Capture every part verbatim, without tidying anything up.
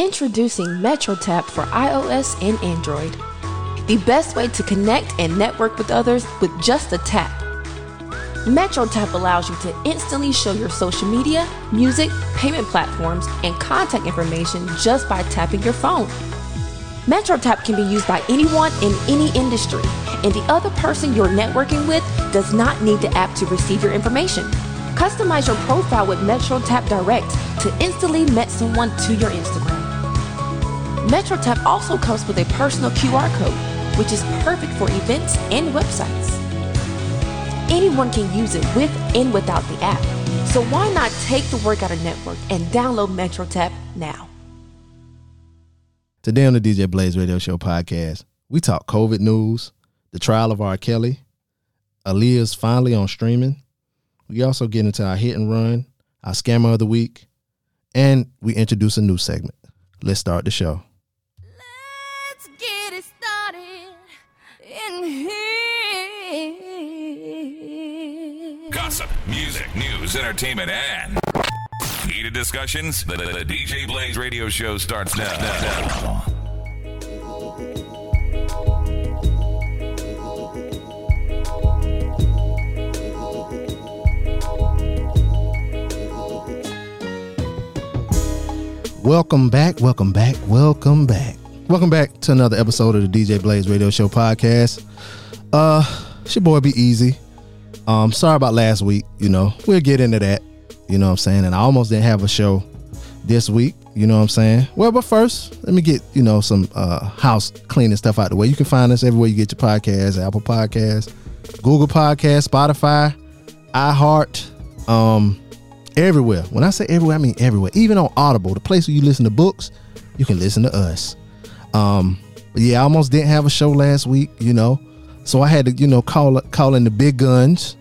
Introducing MetroTap for iOS and Android. The best way to connect and network with others with just a tap. MetroTap allows you to instantly show your social media, music, payment platforms, and contact information just by tapping your phone. MetroTap can be used by anyone in any industry, and the other person you're networking with does not need the app to receive your information. Customize your profile with MetroTap Direct to instantly match someone to your Instagram. MetroTap also comes with a personal Q R code, which is perfect for events and websites. Anyone can use it with and without the app. So why not take the work out of network and download MetroTap now? Today on the D J Blaze Radio Show podcast, we talk COVID news, the trial of R. Kelly, Aaliyah's finally on streaming. We also get into our hit and run, our scammer of the week, and we introduce a new segment. Let's start the show. Let's get it started in here. Gossip, music, news, entertainment, and heated discussions. The, the, the D J Blaze Radio Show starts now. now, now. Welcome back, welcome back, welcome back. Welcome back to another episode of the D J Blaze Radio Show podcast. Uh, it's your boy Be Easy. Um, sorry about last week, you know. We'll get into that, you know what I'm saying? And I almost didn't have a show this week, you know what I'm saying? Well, but first, let me get, you know, some uh, house cleaning stuff out the way. You can find us everywhere you get your podcasts, Apple Podcasts, Google Podcasts, Spotify, iHeart, um... everywhere. When I say everywhere, I mean everywhere. Even on Audible, the place where you listen to books, you can listen to us. Um, but yeah, I almost didn't have a show last week, you know, so I had to, you know, call call in the big guns.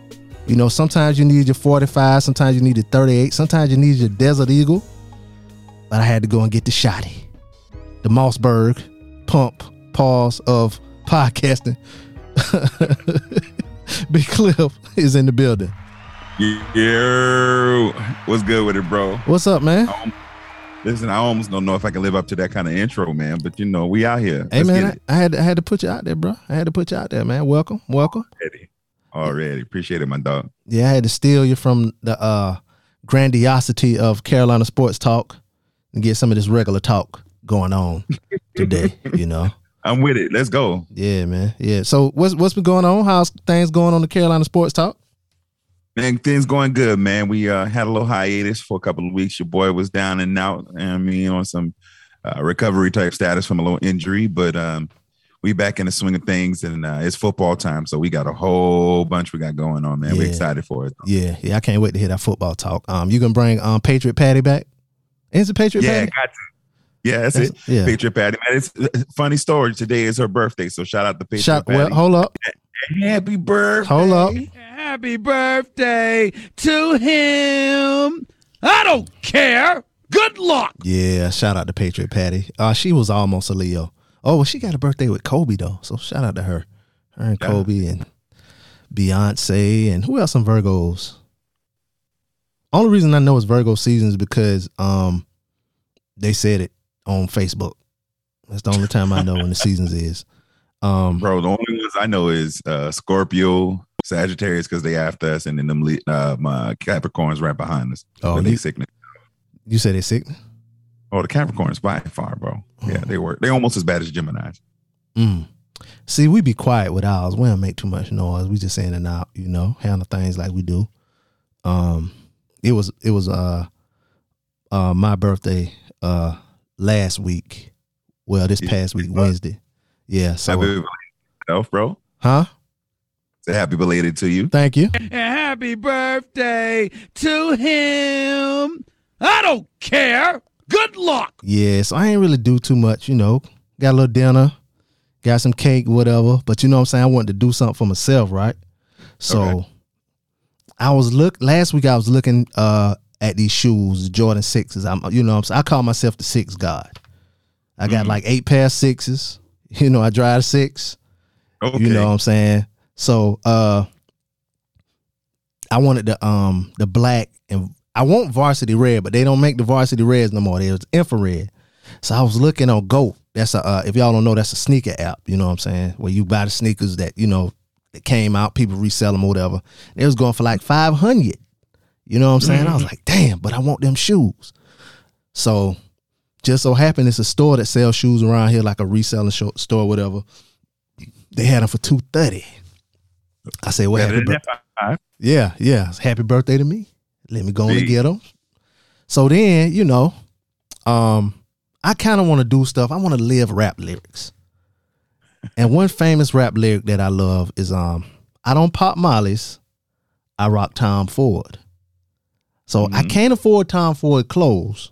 You know, sometimes you need your forty-five, sometimes you need your thirty-eight, sometimes you need your Desert Eagle. But I had to go and get the shotty, the Mossberg pump pause of podcasting. Big Cliff is in the building. Yo, what's good with it, bro? What's up, man? Um, listen, I almost don't know if I can live up to that kind of intro, man. But you know, we out here. Hey, Let's man, I, I had to, I had to put you out there, bro. I had to put you out there, man. Welcome, welcome. Already, already, appreciate it, my dog. Yeah, I had to steal you from the uh, grandiosity of Carolina Sports Talk and get some of this regular talk going on today. You know, I'm with it. Let's go. Yeah, man. Yeah. So, what's what's been going on? How's things going on the Carolina Sports Talk? Man, things going good, man. We uh, had a little hiatus for a couple of weeks. Your boy was down and out. I mean, on some uh, recovery type status from a little injury, but um, we back in the swing of things, and uh, it's football time. So we got a whole bunch we got going on, man. Yeah. We're excited for it. Though. Yeah, yeah. I can't wait to hear that football talk. Um, you gonna bring um Patriot Patty back? Is it Patriot? Yeah, Patty? Got to. Yeah, that's, that's it. Yeah. Patriot Patty. Man, it's a funny story. Today is her birthday, so shout out to Patriot shout, Patty. Well, hold up. Happy birthday. Hold up. Happy birthday to him. I don't care. Good luck. Yeah, shout out to Patriot Patty. Uh, she was almost a Leo. Oh, well, she got a birthday with Kobe, though. So shout out to her. Her and Kobe and Beyonce. And who else in Virgos? Only reason I know it's Virgo season is because um, they said it on Facebook. That's the only time I know when the seasons is. Um, Bro, the only ones I know is uh, Scorpio, Sagittarius, because they after us, and then them uh, my Capricorns right behind us. Oh, they sickness. You said they sick? Oh, the Capricorns by far, bro. Oh. Yeah, they were. They almost as bad as Geminis. Mm. See, we be quiet with ours. We don't make too much noise. We just in and out, you know, handle things like we do. Um, it was it was uh, uh my birthday uh last week. Well, this past week, Wednesday. Yeah, so happy belated yourself, bro. Huh? So happy belated to you. Thank you. And happy birthday to him. I don't care. Good luck. Yeah, so I ain't really do too much, you know. Got a little dinner, got some cake, whatever. But you know what I'm saying? I wanted to do something for myself, right? So okay. I was look last week I was looking uh at these shoes, Jordan sixes. I'm you know what I'm saying? I call myself the six god. I got mm-hmm. like eight pair of sixes. You know, I drive six. Okay. You know what I'm saying? So uh, I wanted the um the black, and I want varsity red, but they don't make the varsity reds no more. They was infrared. So I was looking on Go. That's a uh, if y'all don't know, that's a sneaker app. You know what I'm saying? Where you buy the sneakers that you know that came out, people resell them or whatever. They was going for like five hundred. You know what I'm saying? Mm-hmm. I was like, damn, but I want them shoes. So just so happened, it's a store that sells shoes around here, like a reselling sh- store, or whatever. They had them for two thirty. I said, "Well, happy birthday. yeah, yeah, happy birthday to me. Let me go and get them." So then, you know, um, I kind of want to do stuff. I want to live rap lyrics. And one famous rap lyric that I love is, um, I don't pop mollies, I rock Tom Ford. So mm-hmm. I can't afford Tom Ford clothes,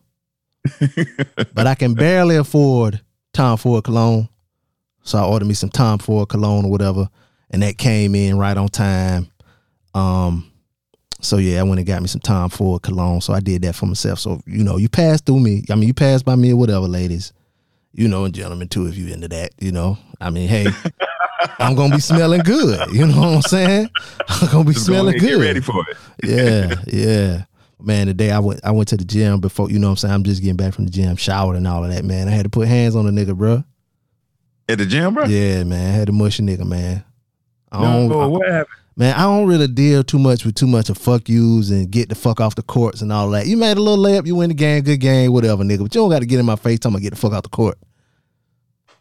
but I can barely afford Tom Ford cologne. So I ordered me some Tom Ford cologne or whatever, and that came in right on time. Um, so yeah, I went and got me some Tom Ford cologne. So I did that for myself. So, you know, you pass through me. I mean, you pass by me or whatever, ladies, you know, and gentlemen too, if you into that, you know, I mean, hey, I'm going to be smelling good. You know what I'm saying? I'm going to be Just smelling good. Get ready for it. Yeah. Yeah. Man, today I went, I went to the gym before, you know what I'm saying? I'm just getting back from the gym, showered and all of that, man. I had to put hands on a nigga, bro. At the gym, bro? Yeah, man. I had to mush a nigga, man. I don't, no, I, what happened? Man, I don't really deal too much with too much of fuck yous and get the fuck off the courts and all that. You made a little layup, you win the game, good game, whatever, nigga. But you don't got to get in my face talking about get the fuck out the court.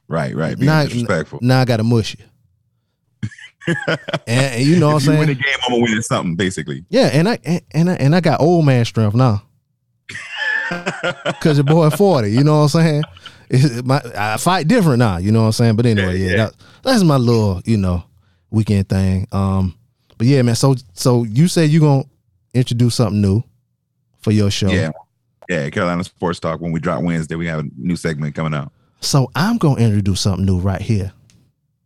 Right, right. Be disrespectful. Now I got to mush you. and, and you know what I'm saying? If you win the game, I'm going to win something, basically. Yeah, and I and, and I and I got old man strength now. Because your boy forty, you know what I'm saying? It's my, I fight different now, you know what I'm saying? But anyway, yeah, yeah, yeah. That, that's my little, you know, weekend thing. Um. But yeah, man, so so you say you're going to introduce something new for your show. Yeah, yeah, Carolina Sports Talk. When we drop Wednesday, we have a new segment coming out. So I'm going to introduce something new right here.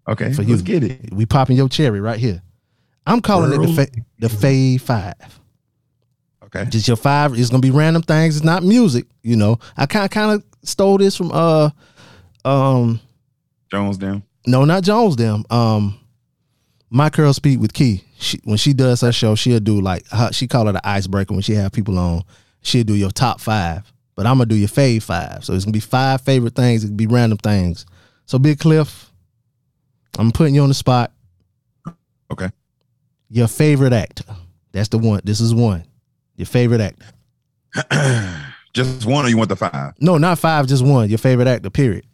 Okay, for you. Let's get it. We popping your cherry right here. I'm calling Girl. it the, fa- the Fave Five. Okay. Just your five. It's going to be random things. It's not music, you know. I kind of kind of stole this from uh um Jones Dem. No, not Jones Dem. Um. My Curl Speak with Key. She, when she does her show, she'll do like her, she call it an icebreaker when she have people on. She'll do your top five, but I'm gonna do your fave five. So it's gonna be five favorite things. It can be random things. So Big Cliff, I'm putting you on the spot. Okay. Your favorite actor. That's the one. This is one. Your favorite actor. Just one, or you want the five? No, not five. Just one. Your favorite actor. Period.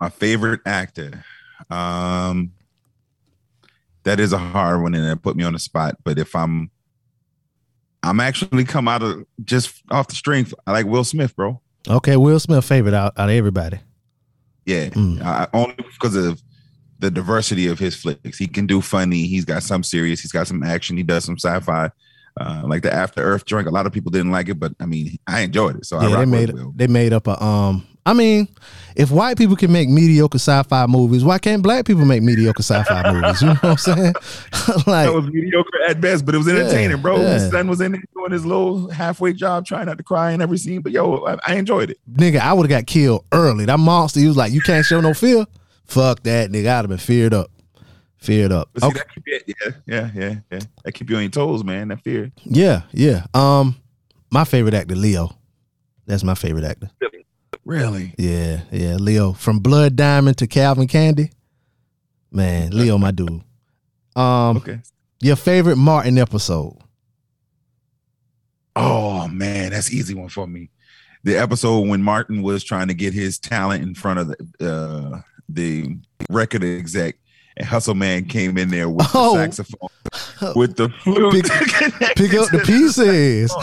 My favorite actor. Um. That is a hard one, and it put me on the spot. But if I'm, I'm actually come out of just off the strength. I like Will Smith, bro. Okay, Will Smith favorite out, out of everybody. Yeah, mm. I, only because of the diversity of his flicks. He can do funny. He's got some serious. He's got some action. He does some sci-fi, uh, like the After Earth joint. A lot of people didn't like it, but I mean, I enjoyed it. So yeah, I they made Will. they made up a um. I mean, if white people can make mediocre sci-fi movies, why can't black people make mediocre sci-fi movies? You know what I'm saying? Like, it was mediocre at best, but it was entertaining, yeah, bro. Yeah. His son was in there doing his little halfway job, trying not to cry in every scene. But yo, I, I enjoyed it. Nigga, I would have got killed early. That monster, he was like, you can't show no fear. Fuck that, nigga. I'd have been feared up. Feared up. See, okay. that keep it, yeah, yeah, yeah, yeah. That keep you on your toes, man. That fear. Yeah, yeah. Um, my favorite actor, Leo. That's my favorite actor. Really? Really? Yeah, yeah. Leo, from Blood Diamond to Calvin Candy, man. Leo, my dude. Um, okay. Your favorite Martin episode? Oh man, that's an easy one for me. The episode when Martin was trying to get his talent in front of the uh, the record exec, and Hustle Man came in there with oh. the saxophone, with the flute. Pick, pick up the pieces.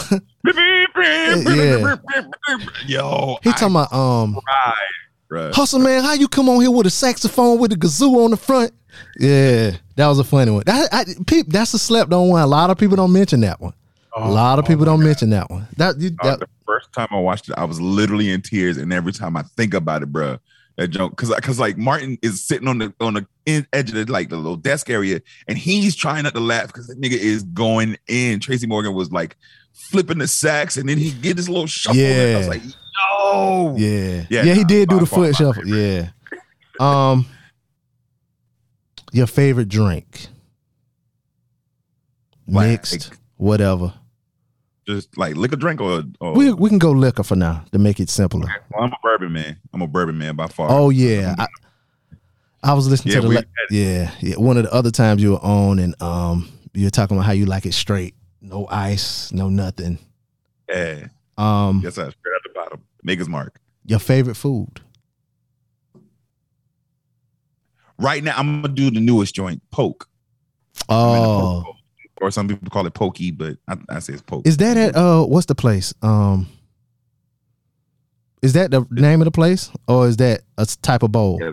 Yeah. Yo, he talking about um right, Hustle Man, how you come on here with a saxophone with a kazoo on the front? Yeah, that was a funny one. That I, peep, that's a slept on one. A lot of people don't mention that one. Oh, a lot of people oh don't God. mention that one. That, you, that the first time I watched it, I was literally in tears, and every time I think about it, bro, that joke, because because like Martin is sitting on the on the edge of the, like the little desk area, and he's trying not to laugh because that nigga is going in. Tracy Morgan was like flipping the sax, and then he get his little shuffle. Yeah. I was like, yo. Yeah. Yeah, yeah he did do the foot shuffle. Yeah. Um, your favorite drink? Mixed, whatever. Just like liquor drink or, or we we can go liquor for now to make it simpler. Okay. Well, I'm a bourbon man. I'm a bourbon man by far. Oh yeah, I, I was listening yeah, to the le- yeah yeah one of the other times you were on, and um you're talking about how you like it straight, no ice, no nothing. Yeah. Um. Yes, sir. Straight at the bottom. Maker's Mark. Your favorite food? Right now, I'm gonna do the newest joint, poke. Oh. Poke, or some people call it pokey, but I, I say it's poke. Is that at uh? What's the place? Um. Is that the name of the place, or is that a type of bowl? Yeah.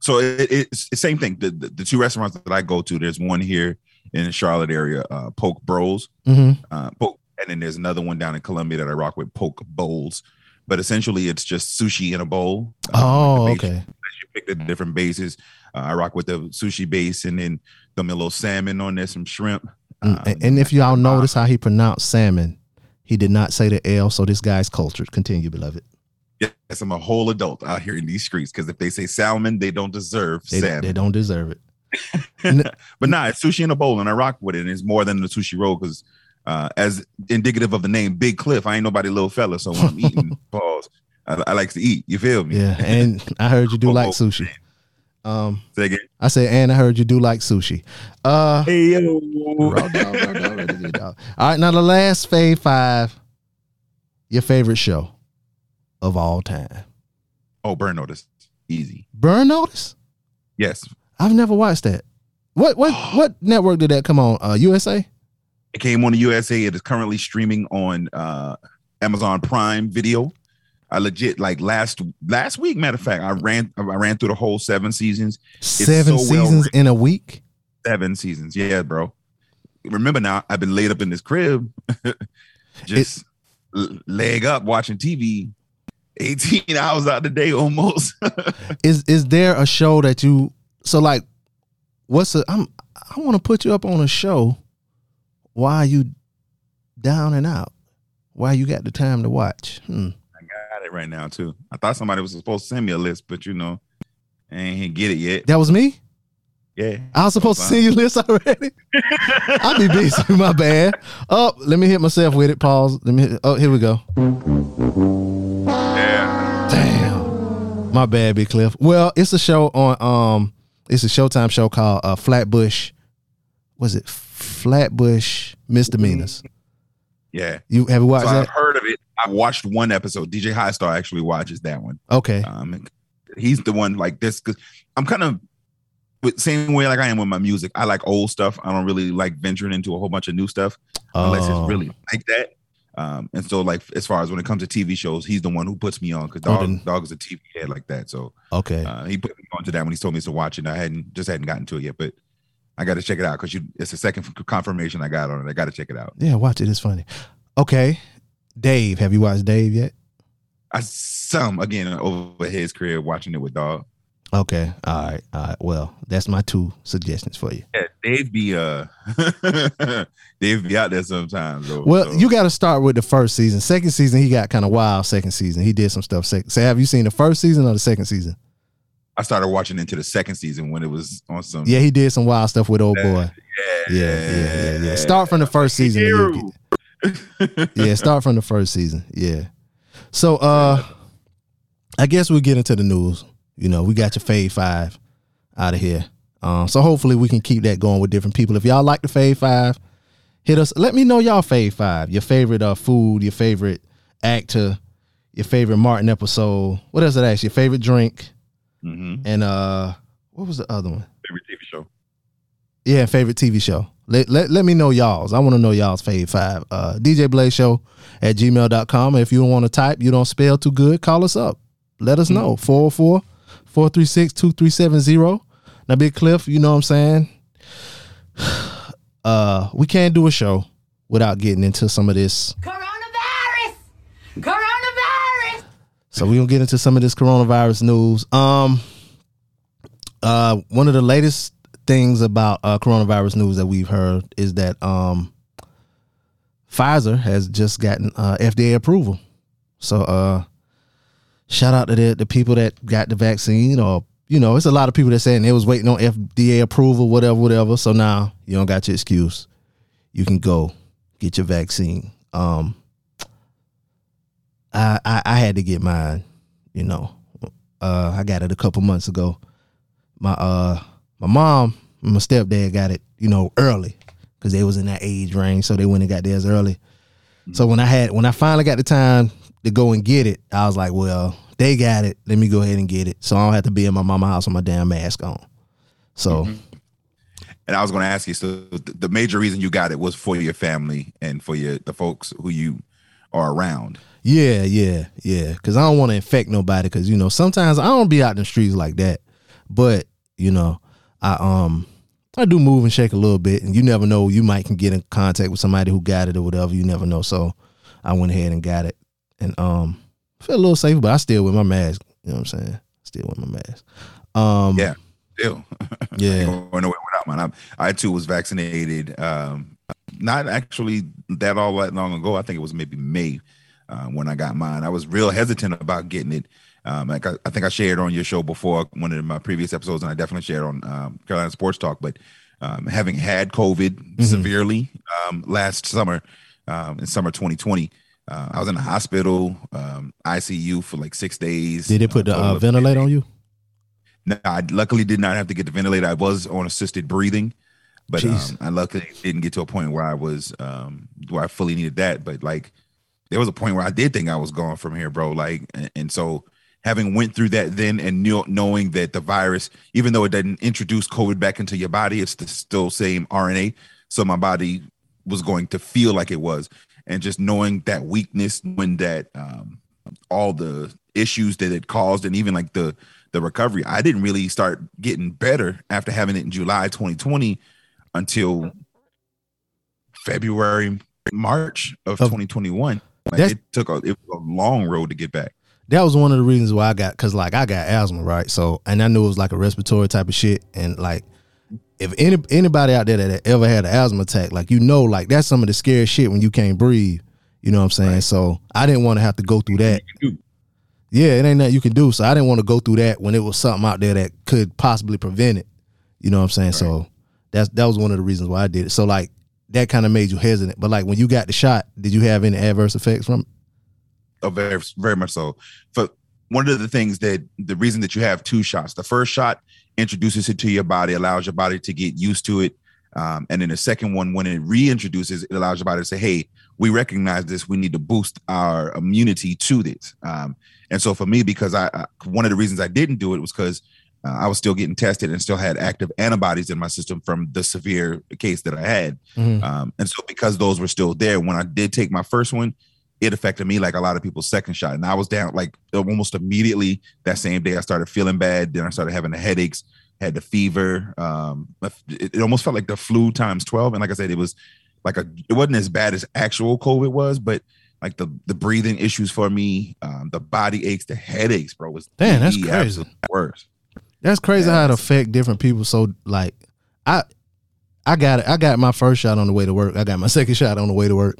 So it, it's the same thing. The, the the two restaurants that I go to, there's one here in the Charlotte area, uh, Poke Bros. Mm-hmm. Uh, poke, and then there's another one down in Columbia that I rock with, Poke Bowls. But essentially, it's just sushi in a bowl. Um, oh, like okay. You pick the different bases. Uh, I rock with the sushi base, and then throw me a little salmon on there, some shrimp. Um, and, and if y'all notice how he pronounced salmon, he did not say the L. So this guy's cultured. Continue, beloved. Yes, I'm a whole adult out here in these streets. Because if they say salmon, they don't deserve they, salmon. They don't deserve it. But nah, it's sushi in a bowl, and I rock with it. And it's more than the sushi roll because. Uh, as indicative of the name Big Cliff, I ain't nobody little fella, so when I'm eating, pause, I, I like to eat. You feel me? Yeah, and I heard you do like sushi. Um, Say again. I said, and I heard you do like sushi. Uh, hey, yo. Raw dog, raw dog, raw dog. All right, now the last fave five, your favorite show of all time. Oh, Burn Notice. Easy. Burn Notice? Yes. I've never watched that. What what what network did that come on? Uh, U S A? It came on the U S A. It is currently streaming on uh, Amazon Prime Video. I legit like last last week. Matter of fact, I ran I ran through the whole seven seasons. It's seven so seasons well in a week. Seven seasons, yeah, bro. Remember now, I've been laid up in this crib, just it, leg up watching T V, eighteen hours out of the day almost. is is there a show that you so like? What's a, I'm I want to put you up on a show. Why are you down and out? Why you got the time to watch? Hmm. I got it right now, too. I thought somebody was supposed to send me a list, but, you know, I ain't get it yet. That was me? Yeah. I was supposed That's to fine. send you a list already? I be busy, my bad. Oh, let me hit myself with it. Pause. Let me. Hit, oh, here we go. Yeah. Damn. My bad, Big Cliff. Well, it's a show on, um, it's a Showtime show called uh, Flatbush. Was it Flatbush Misdemeanors? Yeah. You have you watched so that? I've heard of it. I watched one episode. D J Highstar actually watches that one. Okay. Um, he's the one like this because I'm kind of with same way like I am with my music. I like old stuff. I don't really like venturing into a whole bunch of new stuff unless oh. it's really like that. Um, and so like as far as when it comes to T V shows, he's the one who puts me on because dog, oh, dog is a T V head like that. So okay, uh, he put me onto that when he told me to watch it. I hadn't just hadn't gotten to it yet, but. I got to check it out because you—it's the second confirmation I got on it. I got to check it out. Yeah, watch it. It's funny. Okay, Dave, have you watched Dave yet? I some again over his career watching it with dog. Okay, all right, all right. Well, that's my two suggestions for you. Yeah, Dave be uh, Dave be out there sometimes. Though, well, so. You got to start with the first season. Second season, he got kind of wild. Second season, he did some stuff. Say, so have you seen the first season or the second season? I started watching into the second season when it was on some. Yeah, he did some wild stuff with old boy. Yeah, yeah, yeah, yeah. yeah. Start from the first season. yeah, start from the first season. Yeah. So, uh, I guess we'll get into the news. You know, we got your fave five out of here. Um, so hopefully we can keep that going with different people. If y'all like the fave five, hit us. Let me know y'all fave five. Your favorite uh food. Your favorite actor. Your favorite Martin episode. What else did I ask? Your favorite drink. Mm-hmm. And uh, what was the other one? Favorite T V show. Yeah, favorite T V show. Let let, let me know y'all's. I want to know y'all's fave five. Uh, D J Blaze Show at gmail dot com. If you don't want to type, you don't spell too good, call us up. Let us know. four oh four, four three six, two three seven zero. Now, Big Cliff, you know what I'm saying? Uh, we can't do a show without getting into some of this. Coronavirus! Coronavirus! So we're going to get into some of this coronavirus news. Um, uh, one of the latest things about uh, coronavirus news that we've heard is that um, Pfizer has just gotten uh, F D A approval. So uh, shout out to the, the people that got the vaccine or, you know, it's a lot of people that saying they was waiting on F D A approval, whatever, whatever. So now you don't got your excuse. You can go get your vaccine. Um, I, I I had to get mine. You know, uh, I got it a couple months ago. My uh my mom and my stepdad got it, you know, early because they was in that age range, so they went and got theirs early. Mm-hmm. So when I had when I finally got the time to go and get it, I was like, well, they got it. Let me go ahead and get it, so I don't have to be in my mama's house with my damn mask on. So. Mm-hmm. And I was going to ask you, so the major reason you got it was for your family and for your the folks who you are around. Yeah, yeah, yeah. Because I don't want to infect nobody. Because you know, sometimes I don't be out in the streets like that. But you know, I um I do move and shake a little bit, and you never know, you might can get in contact with somebody who got it or whatever. You never know. So I went ahead and got it, and um feel a little safe, but I still wear my mask. You know what I'm saying? Still wear my mask. Um, yeah. Still, yeah. Going nowhere without mine. I, I too was vaccinated. Um, not actually that all that long ago. I think it was maybe May uh, when I got mine. I was real hesitant about getting it. Um, like I, I think I shared on your show before, one of my previous episodes, and I definitely shared on um, Carolina Sports Talk. But um, having had COVID mm-hmm. severely um, last summer, um, in summer twenty twenty, uh, I was in the hospital, um, I C U for like six days. Did it put the uh, uh, ventilator on you? No, I luckily did not have to get the ventilator. I was on assisted breathing, but um, I luckily didn't get to a point where I was um, where I fully needed that. But like, there was a point where I did think I was gone from here, bro. Like, and, and so having went through that then and knew, knowing that the virus, even though it didn't introduce COVID back into your body, it's the still same R N A. So my body was going to feel like it was, and just knowing that weakness, when that um, all the issues that it caused, and even like the the recovery. I didn't really start getting better after having it in July twenty twenty until February, March of twenty twenty-one. Like it took a, it was a long road to get back. That was one of the reasons why I got, because like I got asthma, right? So, and I knew it was like a respiratory type of shit. And like, if any anybody out there that ever had an asthma attack, like, you know, like that's some of the scary shit when you can't breathe. You know what I'm saying? Right. So I didn't want to have to go through that. Yeah, it ain't nothing you can do. So I didn't want to go through that when it was something out there that could possibly prevent it. You know what I'm saying? Right. So that's that was one of the reasons why I did it. So like that kind of made you hesitant. But like when you got the shot, did you have any adverse effects from it? Oh, very, very much so. For one of the things that the reason that you have two shots, the first shot introduces it to your body, allows your body to get used to it. Um, and then the second one, when it reintroduces, it allows your body to say, hey, we recognize this. We need to boost our immunity to this. Um, and so for me, because I, I one of the reasons I didn't do it was because uh, I was still getting tested and still had active antibodies in my system from the severe case that I had. Mm-hmm. Um, and so because those were still there, when I did take my first one, it affected me like a lot of people's second shot. And I was down like almost immediately that same day. I started feeling bad. Then I started having the headaches, had the fever. Um, it, it almost felt like the flu times twelve. And like I said, it was like a, it wasn't as bad as actual COVID was, but like the, the breathing issues for me, um, the body aches, the headaches, bro, was damn, that's crazy. Worse. That's crazy yeah, how it affect different people. So like, I, I got it. I got my first shot on the way to work. I got my second shot on the way to work,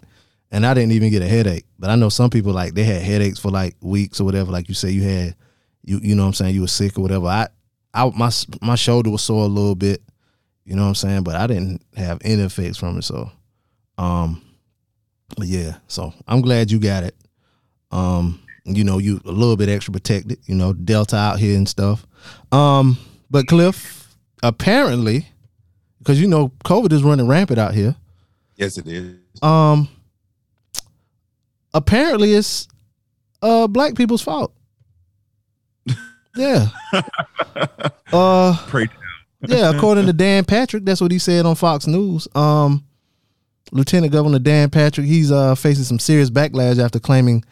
and I didn't even get a headache. But I know some people like they had headaches for like weeks or whatever. Like you say, you had, you you know what I'm saying, you were sick or whatever. I, I my my shoulder was sore a little bit, you know what I'm saying, but I didn't have any effects from it. So. Um, but yeah, so I'm glad you got it. Um, you know, you a little bit extra protected, you know, Delta out here and stuff. Um, but Cliff, apparently, because you know, COVID is running rampant out here. Yes, it is. Um, apparently it's, uh, black people's fault. Yeah. uh, Pray yeah. According to Dan Patrick, that's what he said on Fox News. Um, Lieutenant Governor Dan Patrick, he's uh, facing some serious backlash after claiming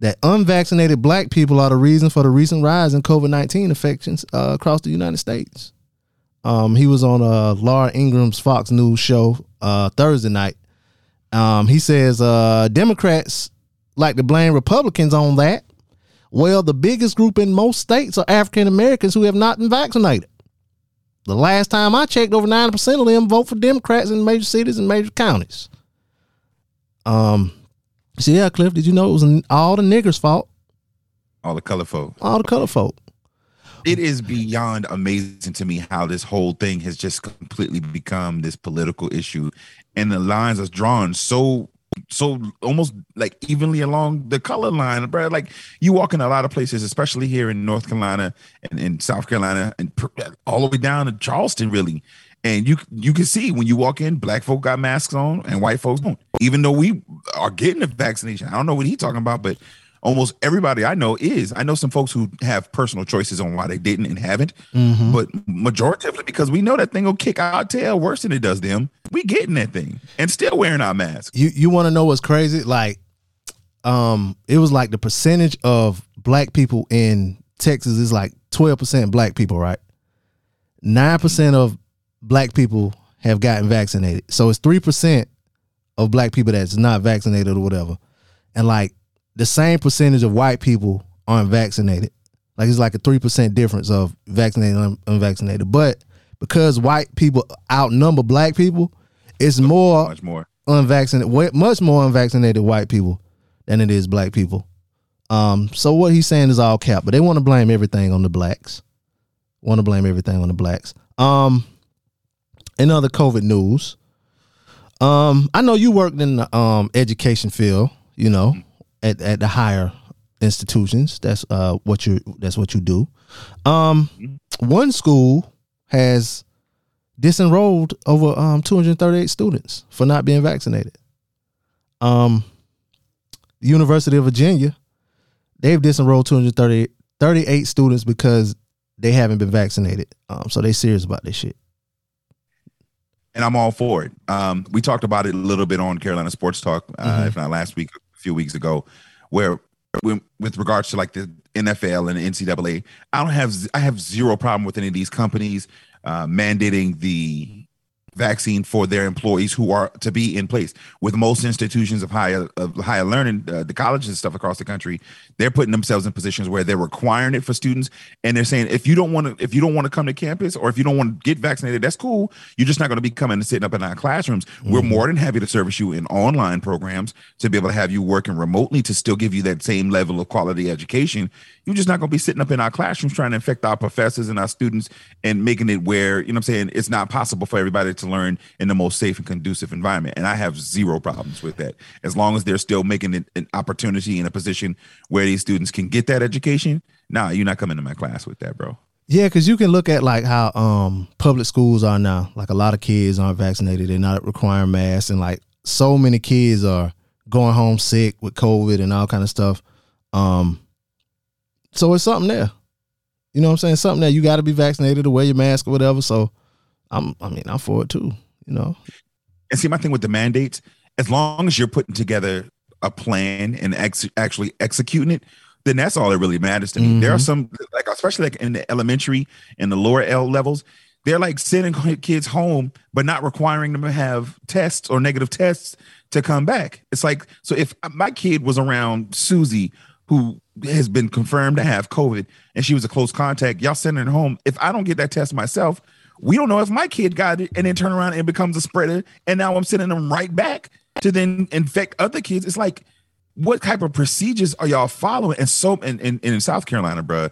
that unvaccinated black people are the reason for the recent rise in COVID nineteen infections uh, across the United States. Um, he was on uh, Laura Ingram's Fox News show uh, Thursday night. Um, he says uh, Democrats like to blame Republicans on that. Well, the biggest group in most states are African Americans who have not been vaccinated. The last time I checked, over ninety percent of them vote for Democrats in major cities and major counties. Um, so yeah, Cliff, did you know it was an, all the niggers' fault? All the color folk. All the color folk. It is beyond amazing to me how this whole thing has just completely become this political issue. And the lines are drawn so so almost like evenly along the color line, bro. Like you walk in a lot of places, especially here in North Carolina and in South Carolina and all the way down to Charleston, really. And you you can see when you walk in, black folk got masks on and white folks don't, even though we are getting the vaccination. I don't know what he's talking about, but almost everybody I know is. I know some folks who have personal choices on why they didn't and haven't, mm-hmm. but majoritively because we know that thing will kick our tail worse than it does them. We getting that thing and still wearing our masks. You you want to know what's crazy? Like, um, it was like the percentage of black people in Texas is like twelve percent black people, right? nine percent of black people have gotten vaccinated. So it's three percent of black people that's not vaccinated or whatever. And like the same percentage of white people aren't vaccinated. Like it's like a three percent difference of vaccinated and unvaccinated. But because white people outnumber black people, it's more, much more unvaccinated, much more unvaccinated white people than it is black people. Um, so what he's saying is all cap, but they want to blame everything on the blacks. Want to blame everything on the blacks. Um, In other COVID news, um, I know you worked in the um, education field, you know, at, at the higher institutions. That's uh, what you that's what you do. Um, one school has disenrolled over um, two hundred thirty-eight students for not being vaccinated. Um, the University of Virginia, they've disenrolled two hundred thirty-eight students because they haven't been vaccinated. Um, so they serious about this shit. And I'm all for it. Um, we talked about it a little bit on Carolina Sports Talk, uh, mm-hmm. if not last week, a few weeks ago, where we, with regards to like the N F L and the N C double A, I don't have I have zero problem with any of these companies uh, mandating the vaccine for their employees who are to be in place. With most institutions of higher of higher learning, uh, the colleges and stuff across the country, they're putting themselves in positions where they're requiring it for students, and they're saying if you don't want to if you don't want to come to campus or if you don't want to get vaccinated, that's cool. You're just not going to be coming and sitting up in our classrooms. Mm-hmm. We're more than happy to service you in online programs to be able to have you working remotely to still give you that same level of quality education. You're just not going to be sitting up in our classrooms trying to infect our professors and our students and making it where, you know what I'm saying, it's not possible for everybody to to learn in the most safe and conducive environment. And I have zero problems with that. As long as they're still making it an opportunity in a position where these students can get that education. Nah, you're not coming to my class with that, bro. Yeah, because you can look at like how um, public schools are now. Like a lot of kids aren't vaccinated. They're not requiring masks. And like so many kids are going home sick with COVID and all kind of stuff. Um, so it's something there. You know what I'm saying? Something there. You got to be vaccinated to wear your mask or whatever. So I'm, I mean, I'm for it too, you know. And see, my thing with the mandates, as long as you're putting together a plan and ex- actually executing it, then that's all that really matters to me. Mm-hmm. There are some, like especially like in the elementary and the lower L levels, they're like sending kids home, but not requiring them to have tests or negative tests to come back. It's like, so if my kid was around Susie, who has been confirmed to have COVID, and she was a close contact, y'all sending her home. If I don't get that test myself, we don't know if my kid got it and then turn around and becomes a spreader. And now I'm sending them right back to then infect other kids. It's like, what type of procedures are y'all following? And so and, and, and in South Carolina, bro,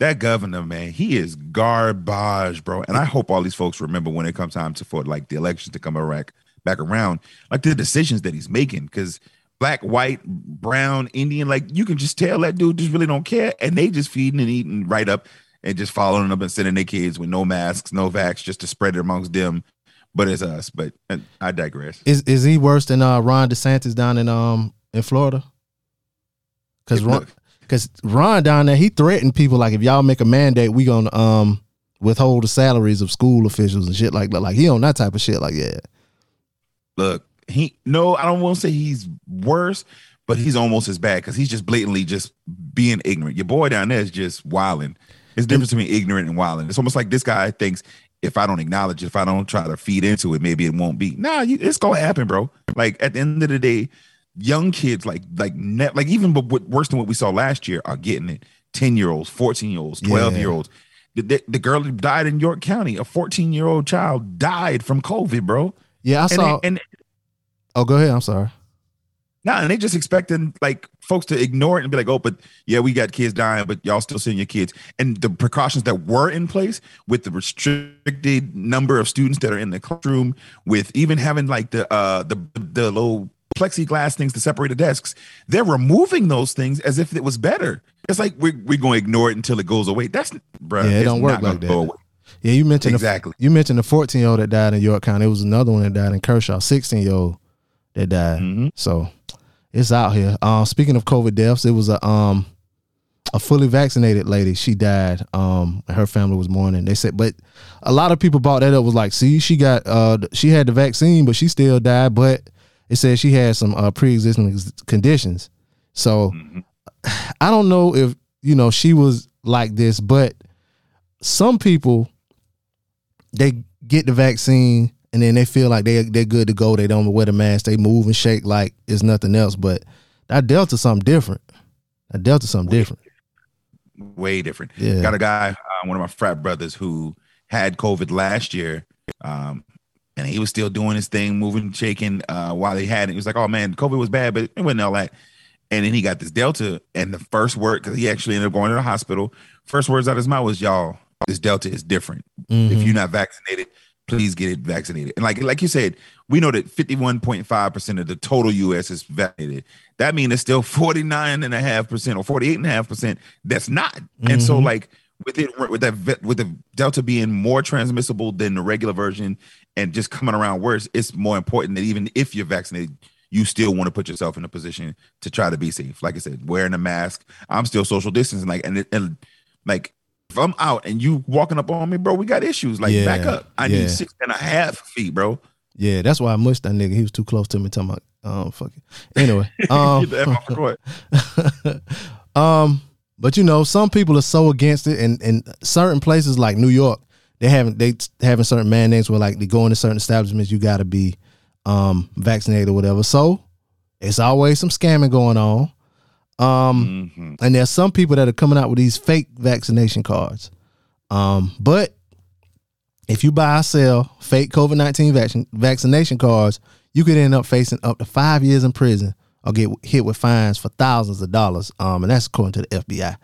that governor, man, he is garbage, bro. And I hope all these folks remember when it comes time to for like the elections to come back, back around, like the decisions that he's making. Because black, white, brown, Indian, like you can just tell that dude just really don't care. And they just feeding and eating right up. And just following up and sending their kids with no masks, no vax, just to spread it amongst them. But it's us. But I digress. Is is he worse than uh, Ron DeSantis down in um in Florida? Because Ron, because Ron down there, he threatened people like, if y'all make a mandate, we gonna um withhold the salaries of school officials and shit like that. Like he on that type of shit. Like yeah, look, he no, I don't want to say he's worse. But he's almost as bad because he's just blatantly just being ignorant. Your boy down there is just wilding. It's different between ignorant and wilding. It's almost like this guy thinks if I don't acknowledge it, if I don't try to feed into it, maybe it won't be. Nah, you, it's going to happen, bro. Like at the end of the day, young kids like like ne- like even but worse than what we saw last year are getting it. ten-year-olds, fourteen-year-olds, twelve-year-olds. Yeah. The, the, the girl who died in York County, a fourteen-year-old child died from COVID, bro. Yeah, I and saw. They, and oh, go ahead. I'm sorry. No, nah, and they just expecting like folks to ignore it and be like, oh, but yeah, we got kids dying, but y'all still sending your kids. And the precautions that were in place with the restricted number of students that are in the classroom, with even having like the uh the the little plexiglass things to separate the desks. They're removing those things as if it was better. It's like we're, we're going to ignore it until it goes away. That's, bro. Yeah, it don't work like that. Yeah, you mentioned exactly. The, you mentioned the fourteen-year-old that died in York County. It was another one that died in Kershaw, sixteen-year-old that died. Mm-hmm. So it's out here. Um, speaking of COVID deaths, it was a um a fully vaccinated lady. She died. Um, her family was mourning. They said, but a lot of people brought that up. Was like, see, she got uh she had the vaccine, but she still died. But it said she had some uh, pre-existing conditions. So mm-hmm. I don't know if you know she was like this, but some people. They get the vaccine and then they feel like they, they're good to go. They don't wear the mask. They move and shake like it's nothing else. But that Delta something different. That Delta something way, different. Way different. Yeah. Got a guy, uh, one of my frat brothers, who had COVID last year, um, and he was still doing his thing, moving, shaking uh, while he had it. He was like, oh, man, COVID was bad, but it wasn't all that. And then he got this Delta, and the first word, because he actually ended up going to the hospital, first words out of his mouth was, y'all, this Delta is different. Mm-hmm. If you're not vaccinated, please get it vaccinated. And like like you said, we know that fifty-one point five percent of the total U S is vaccinated. That means it's still forty-nine and a half percent or forty-eight and a half percent that's not. Mm-hmm. And so like with it with that with the Delta being more transmissible than the regular version and just coming around worse, it's more important that even if you're vaccinated, you still want to put yourself in a position to try to be safe. Like I said, wearing a mask. I'm still social distancing. Like and and like. If I'm out and you walking up on me, bro, we got issues. Like, yeah, back up. I yeah. need six and a half feet, bro. Yeah, that's why I mushed that nigga. He was too close to me talking about, um, fuck it. Anyway. Um, um, but, you know, some people are so against it. And, and certain places like New York, they haven't they having certain mandates where, like, they go into certain establishments, you got to be um, vaccinated or whatever. So it's always some scamming going on. Um, mm-hmm. And there's some people that are coming out with these fake vaccination cards. Um, but if you buy or sell fake COVID nineteen vaccin- vaccination cards, you could end up facing up to five years in prison or get hit with fines for thousands of dollars. Um, and that's according to the F B I.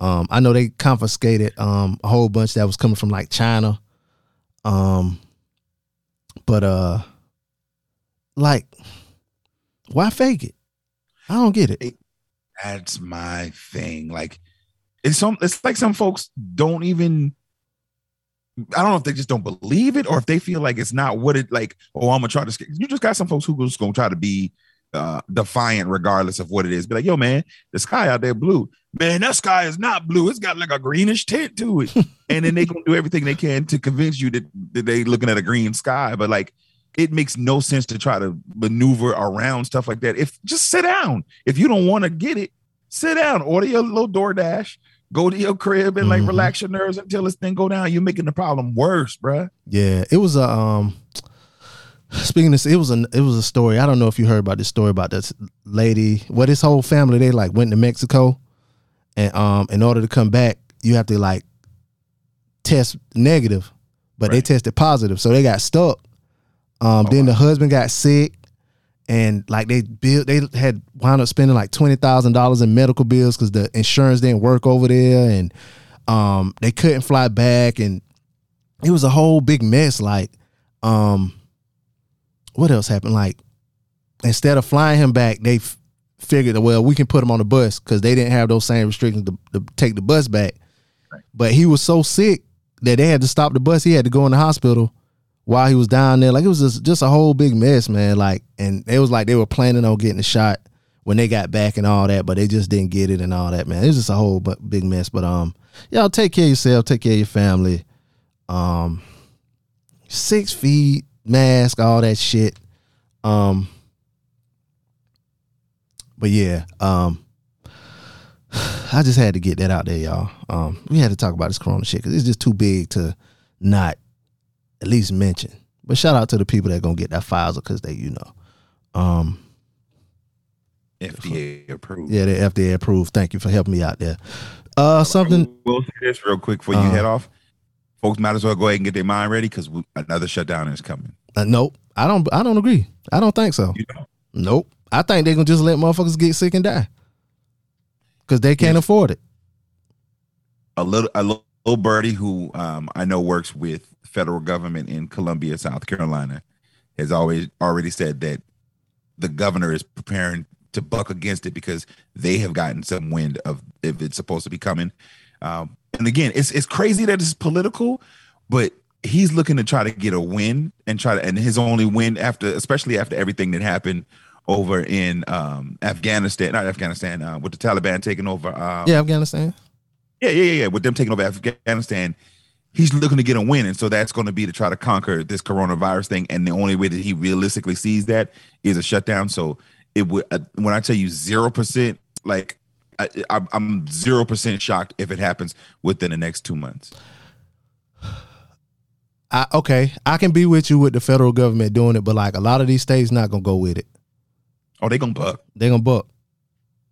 Um, I know they confiscated, um, a whole bunch that was coming from like China. Um, but, uh, like, why fake it? I don't get it. it- That's my thing. Like, it's some. It's like some folks don't even. I don't know if they just don't believe it or if they feel like it's not what it like. Oh, I'm gonna try to. You just got some folks who just gonna try to be uh, defiant regardless of what it is. Be like, yo, man, the sky out there blue. Man, that sky is not blue. It's got like a greenish tint to it. And then they gonna do everything they can to convince you that, that they looking at a green sky. But like. It makes no sense to try to maneuver around stuff like that. If just sit down. If you don't want to get it, sit down. Order your little DoorDash. Go to your crib and like mm-hmm. relax your nerves until this thing go down. You're making the problem worse, bruh. Yeah, it was a. Um, speaking of this, it was a it was a story. I don't know if you heard about this story about this lady. Well, this whole family they like went to Mexico, and um, in order to come back, you have to like test negative, but right. They tested positive, so they got stuck. Um, oh, then the wow. husband got sick and like they built, they had wound up spending like twenty thousand dollars in medical bills because the insurance didn't work over there and um, they couldn't fly back. And it was a whole big mess. Like, um, what else happened? Like, instead of flying him back, they f- figured, well, we can put him on the bus because they didn't have those same restrictions to, to take the bus back. Right. But he was so sick that they had to stop the bus. He had to go in the hospital. While he was down there, like it was just, just a whole big mess, man. Like, and it was like they were planning on getting a shot when they got back and all that, but they just didn't get it and all that, man. It was just a whole bu- big mess. But um, y'all take care of yourself, take care of your family. Um, six feet, mask, all that shit. Um, but yeah, um, I just had to get that out there, y'all. Um, we had to talk about this corona shit because it's just too big to not. At least mention. But shout out to the people that gonna get that Pfizer because they, you know, um, F D A approved. Yeah, they're F D A approved. Thank you for helping me out there. Uh, something. We'll say this real quick before you uh, head off. Folks might as well go ahead and get their mind ready because another shutdown is coming. Uh, nope, I don't. I don't agree. I don't think so. You don't? Nope. I think they're gonna just let motherfuckers get sick and die because they can't yes. afford it. A little, a little, little birdie who um, I know works with. Federal government in Columbia, South Carolina, has always already said that the governor is preparing to buck against it because they have gotten some wind of if it's supposed to be coming. Um, and again, it's it's crazy that it's political, but he's looking to try to get a win and try to, and his only win after, especially after everything that happened over in um, Afghanistan, not Afghanistan, uh, with the Taliban taking over. Um, yeah, Afghanistan. Yeah, yeah, yeah. With them taking over Afghanistan, he's looking to get a win. And so that's going to be to try to conquer this coronavirus thing. And the only way that he realistically sees that is a shutdown. So it would, uh, when I tell you zero percent, like I, I, I'm zero percent shocked if it happens within the next two months. I, okay, I can be with you with the federal government doing it, but like a lot of these states not going to go with it. Oh, they gonna buck. They gonna buck.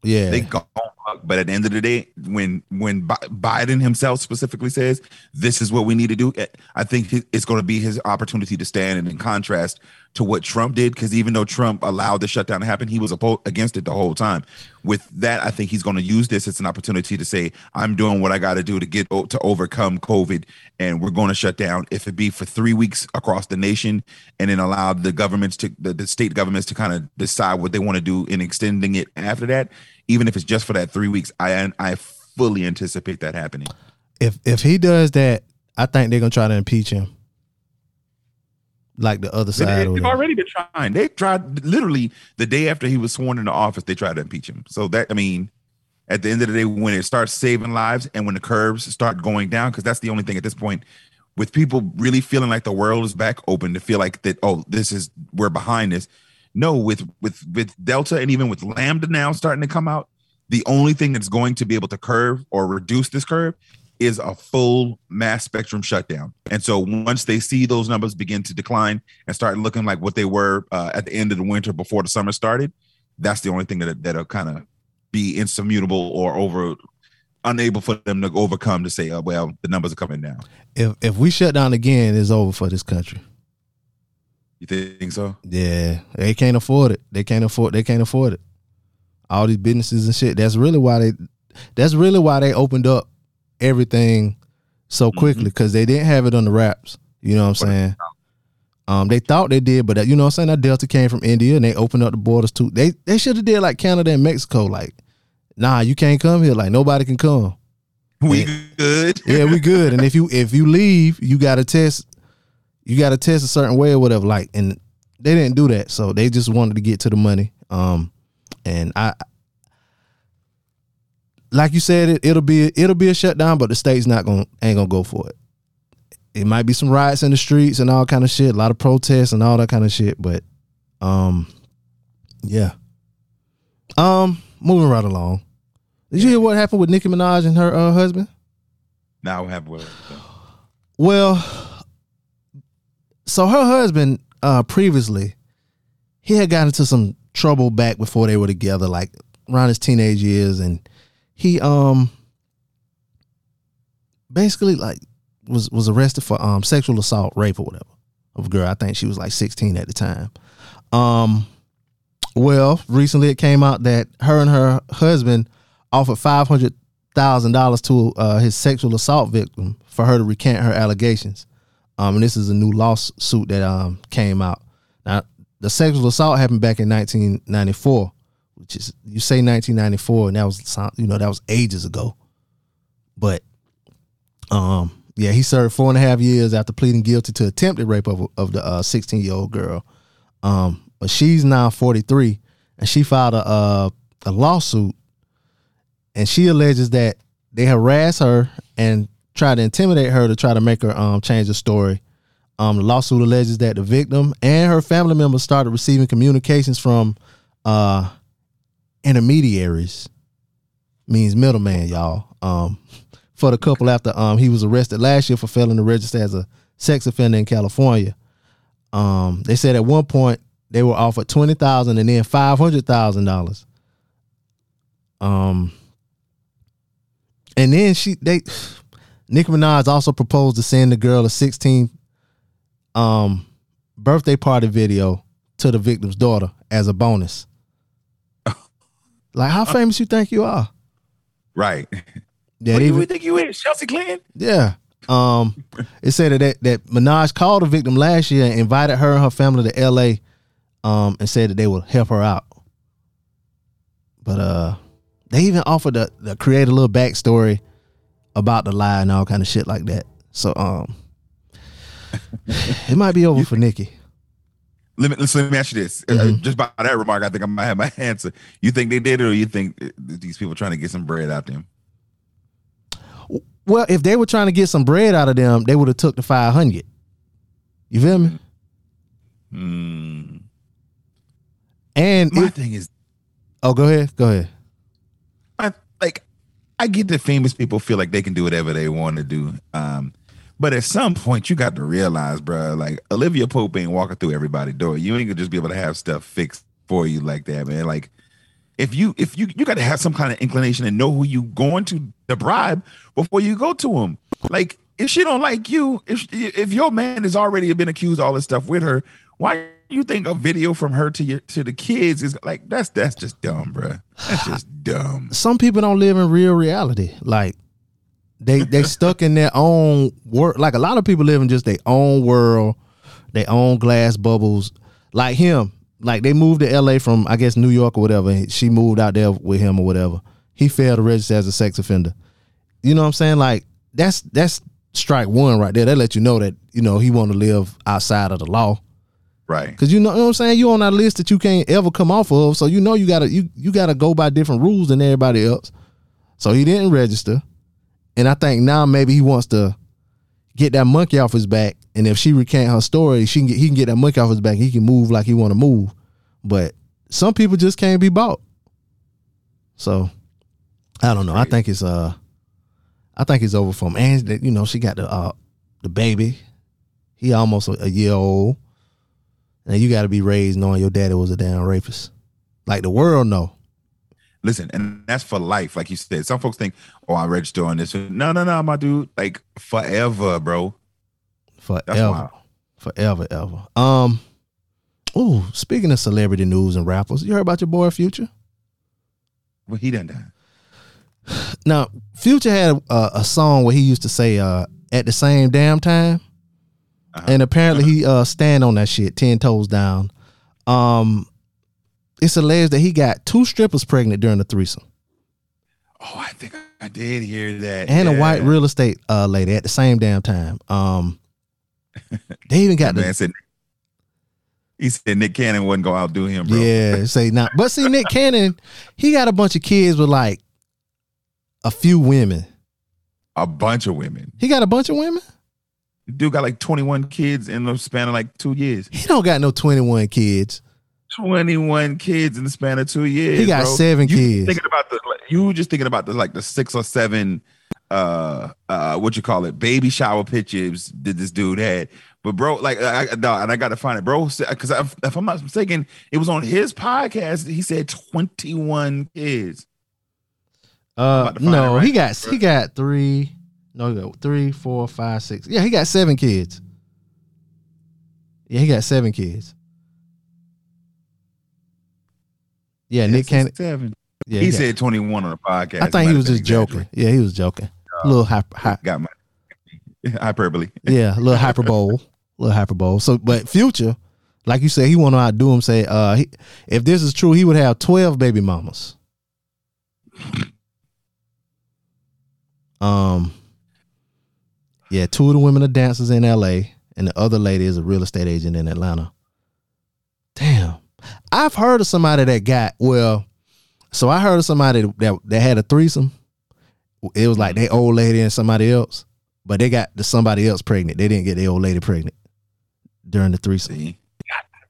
Yeah, they gonna buck. But at the end of the day, when when Bi- Biden himself specifically says this is what we need to do, I think it's going to be his opportunity to stand and in contrast to what Trump did. Because even though Trump allowed the shutdown to happen, he was against it the whole time. With that, I think he's going to use this as an opportunity to say, "I'm doing what I got to do to get to overcome COVID, and we're going to shut down if it be for three weeks across the nation, and then allow the governments to the, the state governments to kind of decide what they want to do in extending it after that, even if it's just for that three weeks." I I fully anticipate that happening. If if he does that, I think they're going to try to impeach him. Like the other side. They, they've already been trying. They tried literally the day after he was sworn into office, they tried to impeach him. So that, I mean, at the end of the day, when it starts saving lives and when the curves start going down, because that's the only thing at this point with people really feeling like the world is back open to feel like that. Oh, this is, we're behind this. No, with, with, with Delta and even with Lambda now starting to come out, the only thing that's going to be able to curve or reduce this curve is a full mass spectrum shutdown. And so once they see those numbers begin to decline and start looking like what they were uh, at the end of the winter before the summer started, that's the only thing that, that'll kind of be insurmutable or over unable for them to overcome to say, oh, well, the numbers are coming down. If if we shut down again, it's over for this country. You think so? Yeah. They can't afford it. They can't afford, they can't afford it. All these businesses and shit. That's really why they, that's really why they opened up everything so quickly, because they didn't have it on the wraps. You know what I'm saying? Um, they thought they did, but that, you know what I'm saying? That Delta came from India and they opened up the borders too. They they should have did like Canada and Mexico. Like, nah, you can't come here. Like nobody can come. We and, good. Yeah, we good. And if you if you leave, you gotta test. You gotta test a certain way or whatever. Like, and they didn't do that, so they just wanted to get to the money. Um, and I. Like you said, it, it'll be it'll be a shutdown, but the state's not gonna ain't gonna go for it. It might be some riots in the streets and all kind of shit, a lot of protests and all that kind of shit. But, um, yeah. Um, moving right along. Did you hear what happened with Nicki Minaj and her uh, husband? No, nah, what happened with her? Well, so her husband uh, previously, he had gotten into some trouble back before they were together, like around his teenage years, and He um basically like was was arrested for um sexual assault, rape or whatever of a girl. I think she was like sixteen at the time. Um, well, recently it came out that her and her husband offered five hundred thousand dollars to uh, his sexual assault victim for her to recant her allegations. Um, and this is a new lawsuit that um came out. Now, the sexual assault happened back in nineteen ninety four. Which is, you say nineteen ninety-four, and that was, you know, that was ages ago. But, um, yeah, he served four and a half years after pleading guilty to attempted rape of, of the uh, sixteen-year-old girl. Um, but she's now forty-three, and she filed a, a a lawsuit, and she alleges that they harassed her and tried to intimidate her to try to make her um, change her story. Um, the lawsuit alleges that the victim and her family members started receiving communications from uh. intermediaries, means middleman, y'all, um, for the couple after um he was arrested last year for failing to register as a sex offender in California. Um, they said at one point they were offered twenty thousand dollars and then five hundred thousand dollars. Um, and then she they Nicki Minaj also proposed to send the girl a sixteenth um birthday party video to the victim's daughter as a bonus. Like, how famous you think you are? Right. Yeah, what do you think you is? Chelsea Clinton? Yeah. Um, it said that, that Minaj called the victim last year and invited her and her family to L A um, and said that they would help her out. But uh, they even offered to, to create a little backstory about the lie and all kind of shit like that. So um, it might be over you, for Nikki. Let me let me ask you this. Mm-hmm. Uh, just by that remark, I think I might have my answer. You think they did it, or you think these people trying to get some bread out of them? Well, if they were trying to get some bread out of them, they would have took the five hundred. You feel me? Mm. And my it, thing is, oh, go ahead, go ahead. I like, I get that famous people feel like they can do whatever they want to do, um, but at some point you got to realize, bro, like Olivia Pope ain't walking through everybody's door. You ain't gonna just be able to have stuff fixed for you like that, man. Like, if you if you you got to have some kind of inclination and know who you going to to bribe before you go to them. Like, if she don't like you, if if your man has already been accused of all this stuff with her, why you think a video from her to your to the kids is like that's that's just dumb, bro. That's just dumb. Some people don't live in real reality. Like they they stuck in their own world. Like a lot of people live in just their own world, their own glass bubbles. Like him. Like they moved to L A from, I guess, New York or whatever. And she moved out there with him or whatever. He failed to register as a sex offender. You know what I'm saying? Like that's that's strike one right there. They let you know that, you know, he want to live outside of the law. Right. Because you know, you know what I'm saying? You on that list that you can't ever come off of. So you know you gotta you, you gotta go by different rules than everybody else. So he didn't register. And I think now maybe he wants to get that monkey off his back. And if she recant her story, she can get, he can get that monkey off his back. He can move like he want to move. But some people just can't be bought. So I don't know. I think it's uh I think it's over for him. And you know, she got the uh the baby. He almost a, a year old. And you got to be raised knowing your daddy was a damn rapist. Like the world know. Listen, and that's for life. Like you said, some folks think, oh, I register on this. No, no, no, my dude. Like forever, bro. Forever. Forever, ever. Um, ooh, speaking of celebrity news and rappers, you heard about your boy Future? Well, he done died. Now, Future had a, a song where he used to say, uh, at the same damn time. Uh-huh. And apparently he uh, stand on that shit ten toes down. Um, it's alleged that he got two strippers pregnant during the threesome. Oh, I think I did hear that. And yeah. A white real estate uh, lady at the same damn time. Um, they even got the man said, he said Nick Cannon wasn't gonna outdo him, bro. Yeah, say not. But see, Nick Cannon, he got a bunch of kids with like a few women. A bunch of women. He got a bunch of women. Dude got like twenty-one kids in the span of like two years. He don't got no twenty-one kids. twenty-one kids in the span of two years. He got bro. seven you kids. Thinking about the, you were just thinking about the like the six or seven, uh, uh, what you call it, baby shower pictures that this dude had. But bro, like, I, no, and I got to find it, bro, because if I'm not mistaken, it was on his podcast. He said twenty-one kids. Uh, no, right he got now, he got three. No, he got three, four, five, six. Yeah, he got seven kids. Yeah, he got seven kids. Yeah, yeah Nick Cannon. Seven. Yeah, he, he said got, twenty-one on the podcast. I think he was just joking. Yeah, he was joking. Uh, a little hyper. Hi- got my hyperbole. Yeah, a little hyperbole. A little hyperbole. So, but Future, like you said, he want to outdo him. Say, uh, he, if this is true, he would have twelve baby mamas. Um. Yeah, two of the women are dancers in L A, and the other lady is a real estate agent in Atlanta. Damn. I've heard of somebody that got, well, so I heard of somebody that, that had a threesome. It was like they old lady and somebody else, but they got the somebody else pregnant. They didn't get the old lady pregnant during the threesome. See,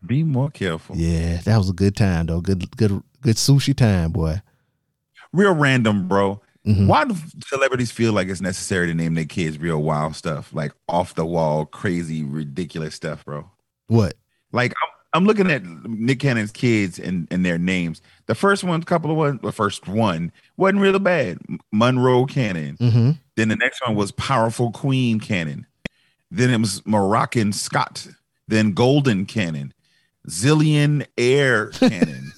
be more careful. Yeah, that was a good time, though. Good, good, good sushi time, boy. Real random, bro. Mm-hmm. Why do celebrities feel like it's necessary to name their kids real wild stuff, like off the wall, crazy, ridiculous stuff, bro? What? Like I'm, I'm looking at Nick Cannon's kids and, and their names. The first one, couple of one, the first one wasn't really bad. Monroe Cannon. Mm-hmm. Then the next one was Powerful Queen Cannon. Then it was Moroccan Scott. Then Golden Cannon. Zillion Air Cannon.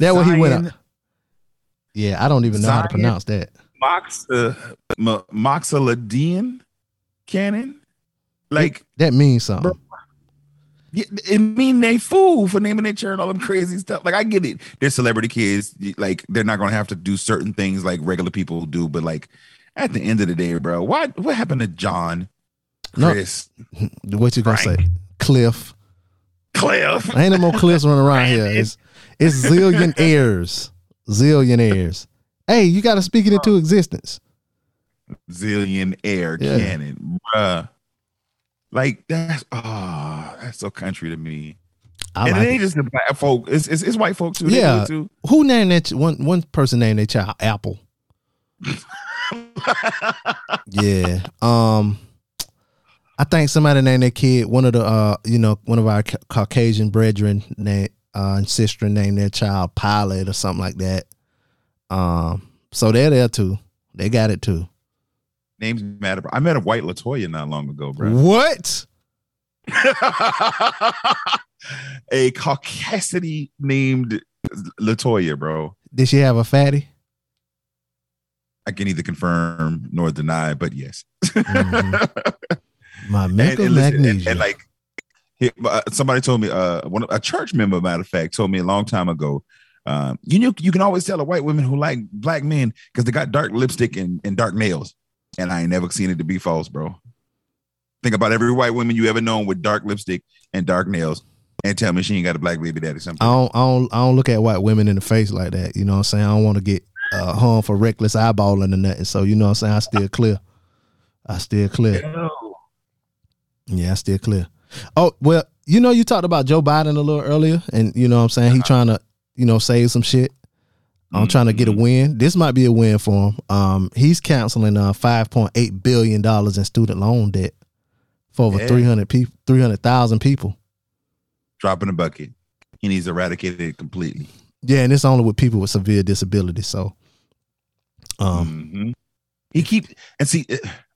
That what he went up. Yeah, I don't even know Zion, how to pronounce that. Mox, uh, M- Moxaladian Cannon, like that means something. Bro, It mean they fool for naming their children all them crazy stuff. Like, I get it. They're celebrity kids. Like, they're not going to have to do certain things like regular people do. But, like, at the end of the day, bro, why, what happened to John? Chris? No. What you going to say? Cliff. Cliff. Ain't no more Cliffs running around here. It's, it's zillionaires. Zillionaires. Hey, you got to speak it into existence. Zillionaire yeah. Cannon, bruh. Like, that's oh, that's so country to me. I and like it ain't it. just the black folk. It's, it's it's white folk too. Yeah. Too. Who named that? Ch- one one person named their child Apple. yeah. Um, I think somebody named their kid one of the uh you know one of our ca- Caucasian brethren named uh, and sister named their child Pilot or something like that. Um, so they're there too. They got it too. Names matter. I met a white Latoya not long ago, bro. What? A caucasity named Latoya, bro. Did she have a fatty? I can neither confirm nor deny, but yes. Mm-hmm. My mental and, and listen, magnesia. And, and like he, uh, somebody told me, uh, one of, a church member, matter of fact, told me a long time ago. Um, you know, you can always tell a white woman who like black men because they got dark lipstick and, and dark nails. And I ain't never seen it to be false, bro. Think about every white woman you ever known with dark lipstick and dark nails and tell me she ain't got a black baby daddy something. I don't, I don't, I don't look at white women in the face like that. You know what I'm saying? I don't want to get uh, hung for reckless eyeballing or nothing. So, you know what I'm saying? I still clear. I still clear. Ew. Yeah, I still clear. Oh, well, you know, you talked about Joe Biden a little earlier and you know what I'm saying? He trying to, you know, save some shit. I'm trying to get a win. This might be a win for him. Um, he's canceling uh, five point eight billion dollars in student loan debt for over yeah. three hundred thousand people. Dropping a bucket. He needs to eradicate it completely. Yeah, and it's only with people with severe disabilities. So, um, mm-hmm. He keeps, and see,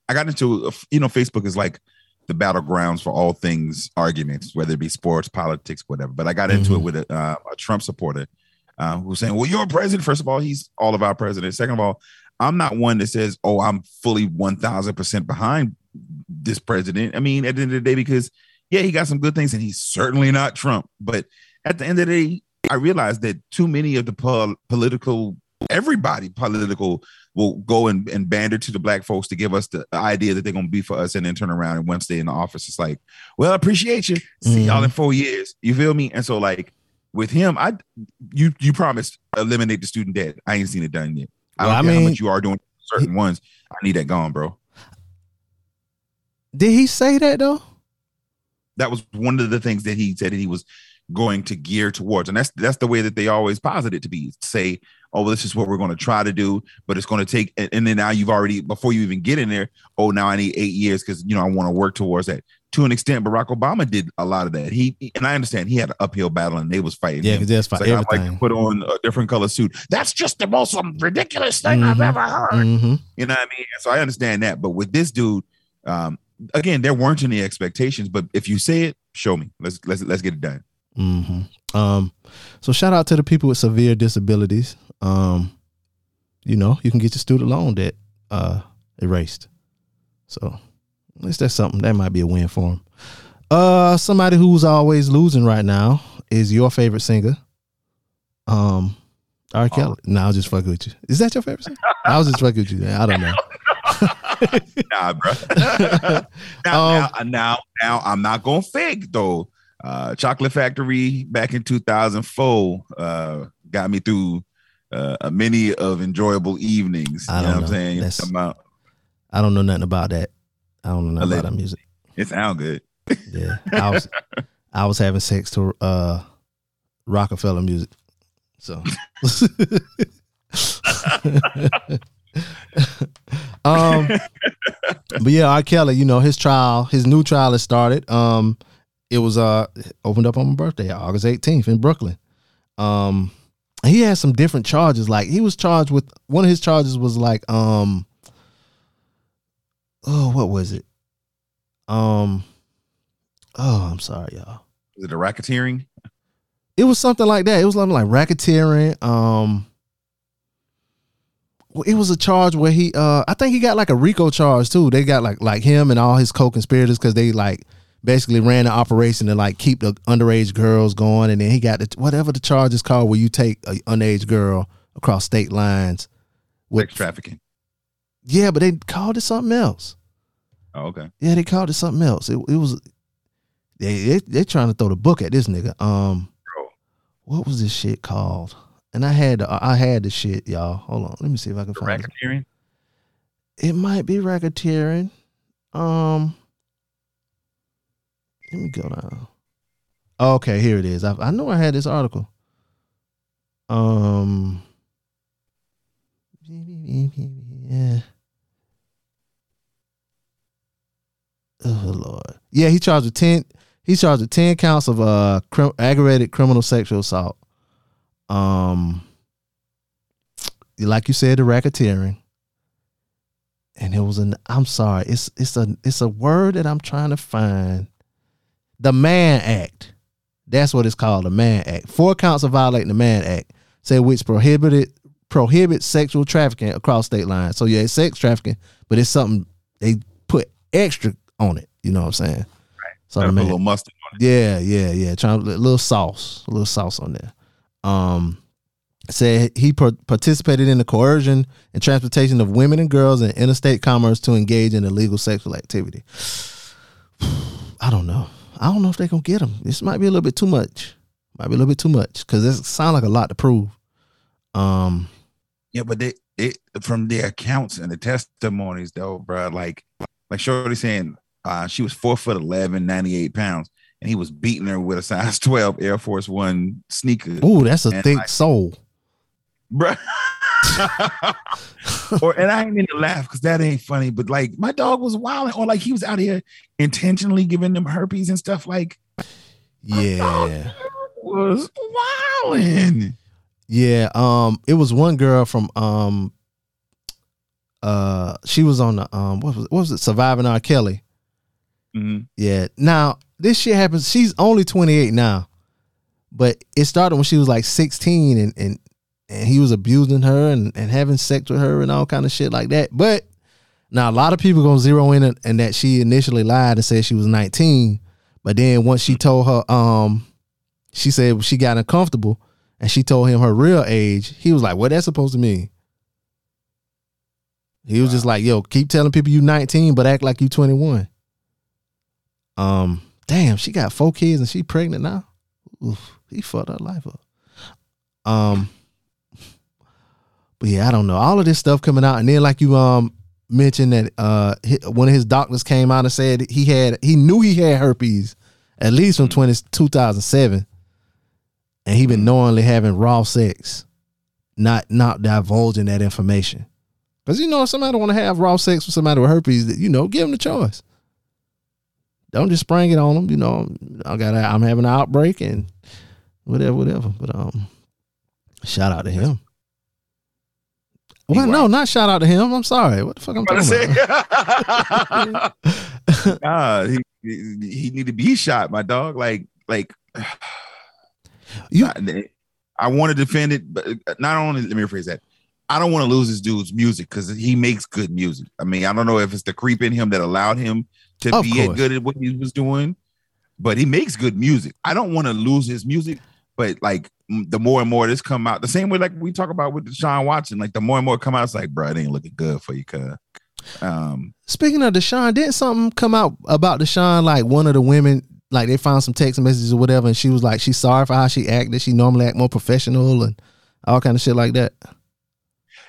I got into, you know, Facebook is like the battlegrounds for all things arguments, whether it be sports, politics, whatever. But I got into mm-hmm. it with a, uh, a Trump supporter. Uh, who's saying, well, you're a president. First of all, he's all of our president. Second of all, I'm not one that says, oh, I'm fully one thousand percent behind this president. I mean, at the end of the day, because, yeah, he got some good things and he's certainly not Trump. But at the end of the day, I realized that too many of the pol- political, everybody political will go and, and banter to the black folks to give us the idea that they're going to be for us and then turn around. And once they're in the office, it's like, well, I appreciate you. See mm-hmm. y'all in four years. You feel me? And so like. With him, I you you promised eliminate the student debt. I ain't seen it done yet. I well, don't I care mean, how much you are doing certain he, ones. I need that gone, bro. Did he say that though? That was one of the things that he said that he was going to gear towards, and that's that's the way that they always posit it to be. Say, oh, well, this is what we're going to try to do, but it's going to take. And, and then now you've already before you even get in there. Oh, now I need eight years because you know I want to work towards that. To an extent, Barack Obama did a lot of that. He and I understand he had an uphill battle and they was fighting. Yeah, because that's fighting so everything. I like to put on a different color suit. That's just the most ridiculous thing mm-hmm. I've ever heard. Mm-hmm. You know what I mean? So I understand that. But with this dude, um, again, there weren't any expectations. But if you say it, show me. Let's let's let's get it done. Mm-hmm. Um, so shout out to the people with severe disabilities. Um, you know, you can get your student loan debt uh, erased. So. At least that's something that might be a win for him. Uh, somebody who's always losing right now is your favorite singer, um, R. Kelly. Oh. No, nah, I was just fucking with you. Is that your favorite singer? I was just fucking with you. Man. I don't know. Nah, bro. now, um, now, now, now, I'm not gonna fake though. Uh, Chocolate Factory back in two thousand four uh, got me through uh, many of enjoyable evenings. I don't you know, know what I'm saying. That's, about, I don't know nothing about that. I don't know nothing about that music. It sounds good. Yeah, I was I was having sex to uh, Rockefeller music. So, um, but yeah, R. Kelly, you know his trial, his new trial has started. Um, it was uh opened up on my birthday, August eighteenth in Brooklyn. Um, he had some different charges. Like he was charged with one of his charges was like um. Oh, what was it? Um, oh, I'm sorry, y'all. Was it a racketeering? It was something like that. It was something like racketeering. Um, well, it was a charge where he, uh, I think he got like a RICO charge too. They got like like him and all his co-conspirators because they like basically ran an operation to like keep the underage girls going, and then he got the, whatever the charge is called, where you take an underage girl across state lines with sex trafficking. Yeah, but they called it something else. Oh, okay. Yeah, they called it something else. It, it was they they they're trying to throw the book at this nigga. Um, Bro. What was this shit called? And I had the, I had the shit, y'all. Hold on, let me see if I can the find racketeering. It. It might be racketeering. Um, let me go down. Okay, here it is. I I know I had this article. Um, yeah. Oh Lord, yeah. He charged with ten. He charged with ten counts of uh crim, aggravated criminal sexual assault. Um, like you said, the racketeering, and it was an. I'm sorry, it's it's a it's a word that I'm trying to find. The Mann Act, that's what it's called. The Mann Act. Four counts of violating the Mann Act, say which prohibited prohibits sexual trafficking across state lines. So yeah, it's sex trafficking, but it's something they put extra on it. You know what I'm saying? Right. So put a little mustard on it. Yeah, yeah, yeah. Trying a little sauce, a little sauce on there. Um, said he per- participated in the coercion and transportation of women and girls in interstate commerce to engage in illegal sexual activity. I don't know. I don't know if they're going to get him. This might be a little bit too much. Might be a little bit too much because it sounds like a lot to prove. Um, yeah, but they, it from their accounts and the testimonies, though, bro, like, like Shorty saying uh, she was four foot eleven, ninety-eight pounds. And he was beating her with a size twelve Air Force One sneaker. Ooh, that's a and thick like, soul. Bruh. or, and I ain't mean to laugh because that ain't funny, but like my dog was wilding, or like he was out here intentionally giving them herpes and stuff. Like, yeah, was wilding. Yeah. Um, it was one girl from, um, uh, she was on the, um, what was it? What was it? Surviving R. Kelly. Mm-hmm. Yeah. Now, this shit happens. She's only twenty-eight now, but it started when she was like sixteen, and and, and he was abusing her and, and having sex with her and all kind of shit like that. But now a lot of people are gonna zero in and, and that she initially lied and said she was nineteen, but then once she told her, um, she said she got uncomfortable and she told him her real age. He was like, "What that's supposed to mean?" He was wow. just like, "Yo, keep telling people you nineteen, but act like you twenty-one." Um. Damn, she got four kids and she pregnant now. Oof, he fucked her life up. Um, but yeah, I don't know. All of this stuff coming out, and then like you um mentioned that uh one of his doctors came out and said he had he knew he had herpes at least from twenty, two thousand seven, and he been knowingly having raw sex, not not divulging that information. Because you know if somebody want to have raw sex with somebody with herpes, you know, give them the choice. Don't just spring it on them, you know. I got, I'm having an outbreak and whatever, whatever. But um, shout out to him. Well, no, not shout out to him. I'm sorry. What the fuck I'm talking about? Nah, he, he he need to be shot, my dog. Like like, you. I, I want to defend it, but not only. Let me rephrase that. I don't want to lose this dude's music because he makes good music. I mean, I don't know if it's the creep in him that allowed him to of be as good at what he was doing, but he makes good music. I don't want to lose his music, but like the more and more this come out, the same way like we talk about with Deshaun Watson, like the more and more come out, it's like, bro, it ain't looking good for you, cuz. Um, Speaking of Deshaun, didn't something come out about Deshaun? Like one of the women, like they found some text messages or whatever, and she was like, she's sorry for how she acted. She normally act more professional and all kind of shit like that.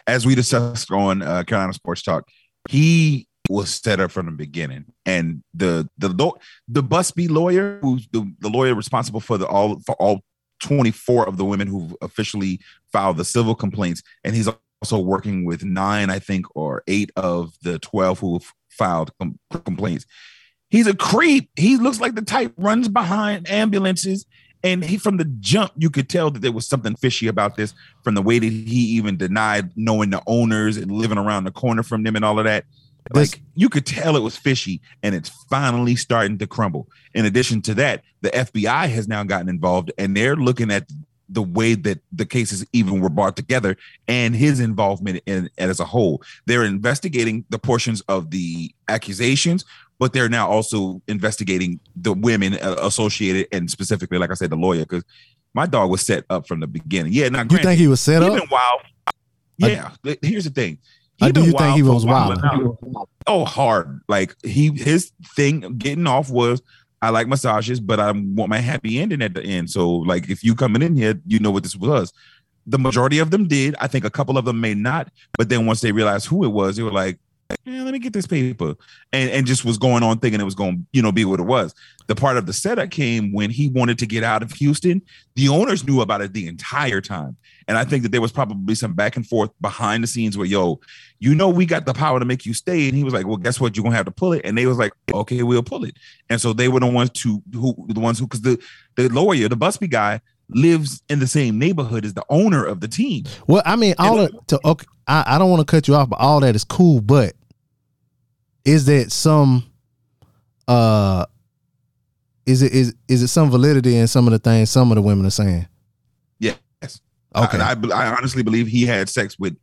As we discussed on uh, Carolina Sports Talk, he was set up from the beginning, and the the the Busby lawyer, who's the, the lawyer responsible for the all for all twenty-four of the women who officially filed the civil complaints, and he's also working with nine, I think, or eight of the twelve who filed com- complaints. He's a creep. He looks like the type runs behind ambulances, and he from the jump you could tell that there was something fishy about this, from the way that he even denied knowing the owners and living around the corner from them and all of that. Like this, you could tell it was fishy, and it's finally starting to crumble. In addition to that, the F B I has now gotten involved, and they're looking at the way that the cases even were brought together and his involvement in, in as a whole. They're investigating the portions of the accusations but they're now also investigating the women associated, and specifically, like I said, the lawyer, because my dog was set up from the beginning. Yeah, not granted, you think he was set up? Been wild. Yeah, I, here's the thing. I do you think he was wild? Oh, hard. Like he, his thing getting off was, I like massages, but I want my happy ending at the end. So, like, if you coming in here, you know what this was. The majority of them did. I think a couple of them may not. But then once they realized who it was, they were like, yeah, let me get this paper. And and just was going on thinking it was going to, you know, be what it was. The part of the setup came when he wanted to get out of Houston. The owners knew about it the entire time. And I think that there was probably some back and forth behind the scenes where, yo, you know, we got the power to make you stay. And he was like, well, guess what? You're going to have to pull it. And they was like, okay, we'll pull it. And so they were the ones to who the ones who because the, the lawyer, the Busby guy, lives in the same neighborhood as the owner of the team. Well, I mean, all and, of, to, okay, I, I don't want to cut you off, but all that is cool. But is that some uh is it is is it some validity in some of the things some of the women are saying? Yes. Okay. I, I, I honestly believe he had sex with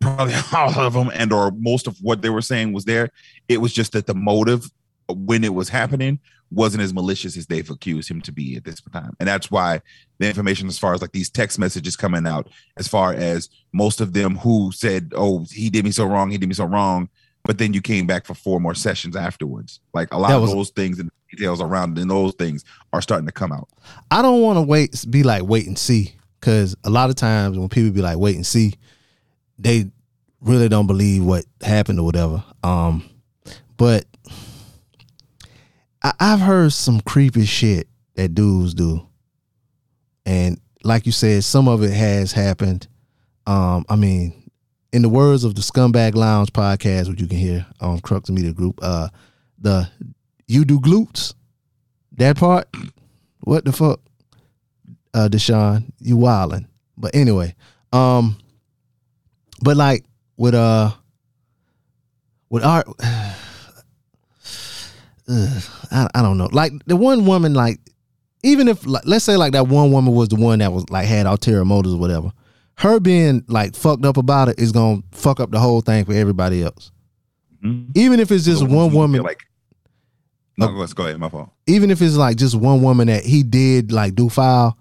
probably all of them, and or most of what they were saying was there. It was just that the motive when it was happening wasn't as malicious as they've accused him to be at this time. And that's why the information as far as like these text messages coming out, as far as most of them who said, oh, he did me so wrong, he did me so wrong. But then you came back for four more sessions afterwards. Like a lot was, of those things and details around and those things are starting to come out. I don't want to wait, be like, wait and see. Cause a lot of times when people be like, wait and see, they really don't believe what happened or whatever. Um, but I, I've heard some creepy shit that dudes do. And like you said, some of it has happened. Um, I mean, in the words of the Scumbag Lounge podcast, which you can hear on Crux Media Group, uh, the you do glutes, that part, what the fuck, uh, Deshaun, you wildin'. But anyway, um, but like with uh, with our. Ugh, I, I don't know. Like the one woman, like even if like, let's say like that one woman was the one that was like had ulterior motives or whatever, her being like fucked up about it is gonna fuck up the whole thing for everybody else. Mm-hmm. Even if it's just so one woman, like no, let's go ahead. My fault. Even if it's like just one woman that he did like do foul,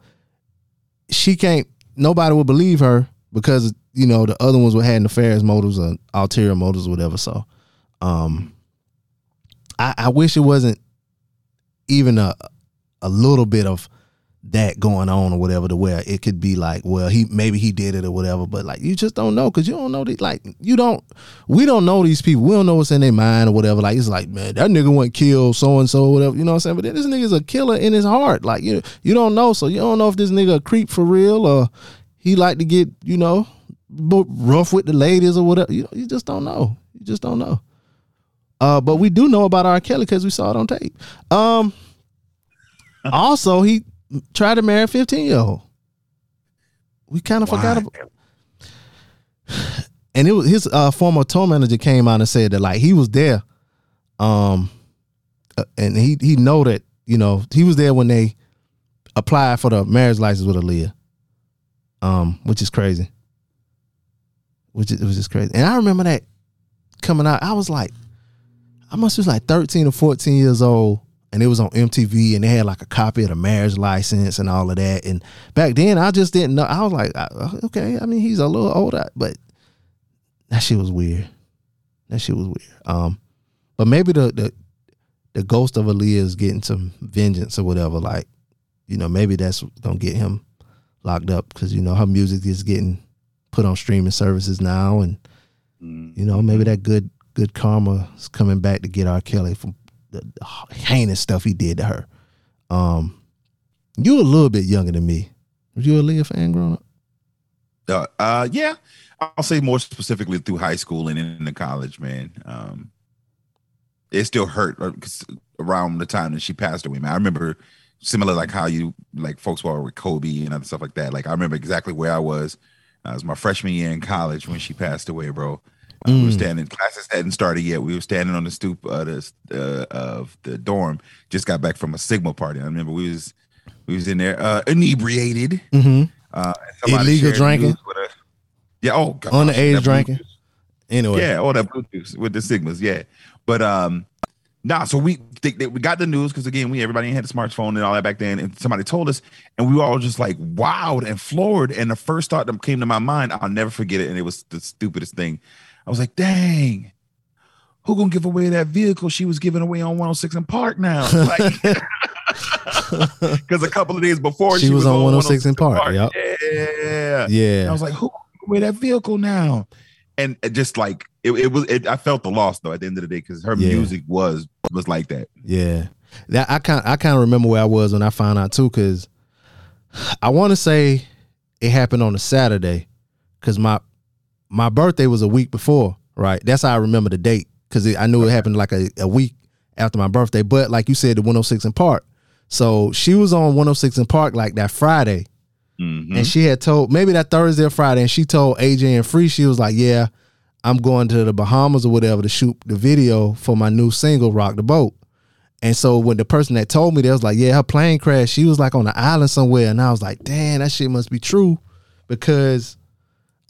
she can't. Nobody will believe her because you know the other ones were had nefarious motives or ulterior motives or whatever. So, um. I, I wish it wasn't even a a little bit of that going on or whatever to where it could be like, well, he maybe he did it or whatever, but like you just don't know because you don't know these, like you don't we don't know these people. We don't know what's in their mind or whatever. Like it's like, man, that nigga went kill so and so or whatever. You know what I'm saying? But then this nigga's a killer in his heart. Like you you don't know, so you don't know if this nigga a creep for real or he like to get you know rough with the ladies or whatever. You you just don't know. You just don't know. Uh, but we do know about R. Kelly because we saw it on tape. Um, also, he tried to marry a fifteen-year-old. We kind of forgot about. And it was his uh, former tour manager came out and said that like he was there, um, uh, and he he know that you know he was there when they applied for the marriage license with Aaliyah, um, which is crazy. Which is, it was just crazy, and I remember that coming out. I was like. I must was like thirteen or fourteen years old, and it was on M T V, and they had like a copy of the marriage license and all of that. And back then, I just didn't know. I was like, okay, I mean, he's a little older, but that shit was weird. That shit was weird. Um, but maybe the the, the ghost of Aaliyah is getting some vengeance or whatever. Like, you know, maybe that's gonna get him locked up because you know her music is getting put on streaming services now, and you know maybe that good. Good karma is coming back to get R. Kelly from the heinous stuff he did to her. Um, you a little bit younger than me. Were you a Aaliyah fan growing up? Uh, uh, yeah. I'll say more specifically through high school and into college, man. Um, it still hurt around the time that she passed away, man. I remember similar like how you like folks were with Kobe and other stuff like that. Like I remember exactly where I was. Uh, it was my freshman year in college when she passed away, bro. Uh, we were standing. Classes hadn't started yet. We were standing on the stoop uh, the, uh, of the dorm. Just got back from a Sigma party. I remember we was we was in there uh, inebriated, mm-hmm. uh, illegal drinking. A, yeah, oh, gosh, underage drinking. Anyway, yeah, all that Bluetooth with the Sigmas. Yeah, but um, Nah, so we they, they, we got the news because, again, we everybody had a smartphone and all that back then, and somebody told us, and we were all just like wowed and floored. And the first thought that came to my mind, I'll never forget it, and it was the stupidest thing. I was like, dang, who gonna give away that vehicle she was giving away on one oh six and Park now? Like, because a couple of days before she, she was, was on one oh six and Park. Park. Yep. Yeah, yeah. And I was like, who where that vehicle now? And just like it, it was, it, I felt the loss though at the end of the day because her yeah. music was was like that. Yeah, that I kind I kind of remember where I was when I found out too, because I want to say it happened on a Saturday because my my birthday was a week before. Right, that's how I remember the date because I knew okay. it happened like a, a week after my birthday. But like you said, the one oh six and Park. So she was on one oh six and Park like that Friday, mm-hmm. and she had told maybe that Thursday or Friday, and she told A J and Free, she was like, "Yeah, I'm going to the Bahamas or whatever to shoot the video for my new single, Rock the Boat." And so when the person that told me, they was like, "Yeah, her plane crashed. She was like on an island somewhere," and I was like, "Damn, that shit must be true," because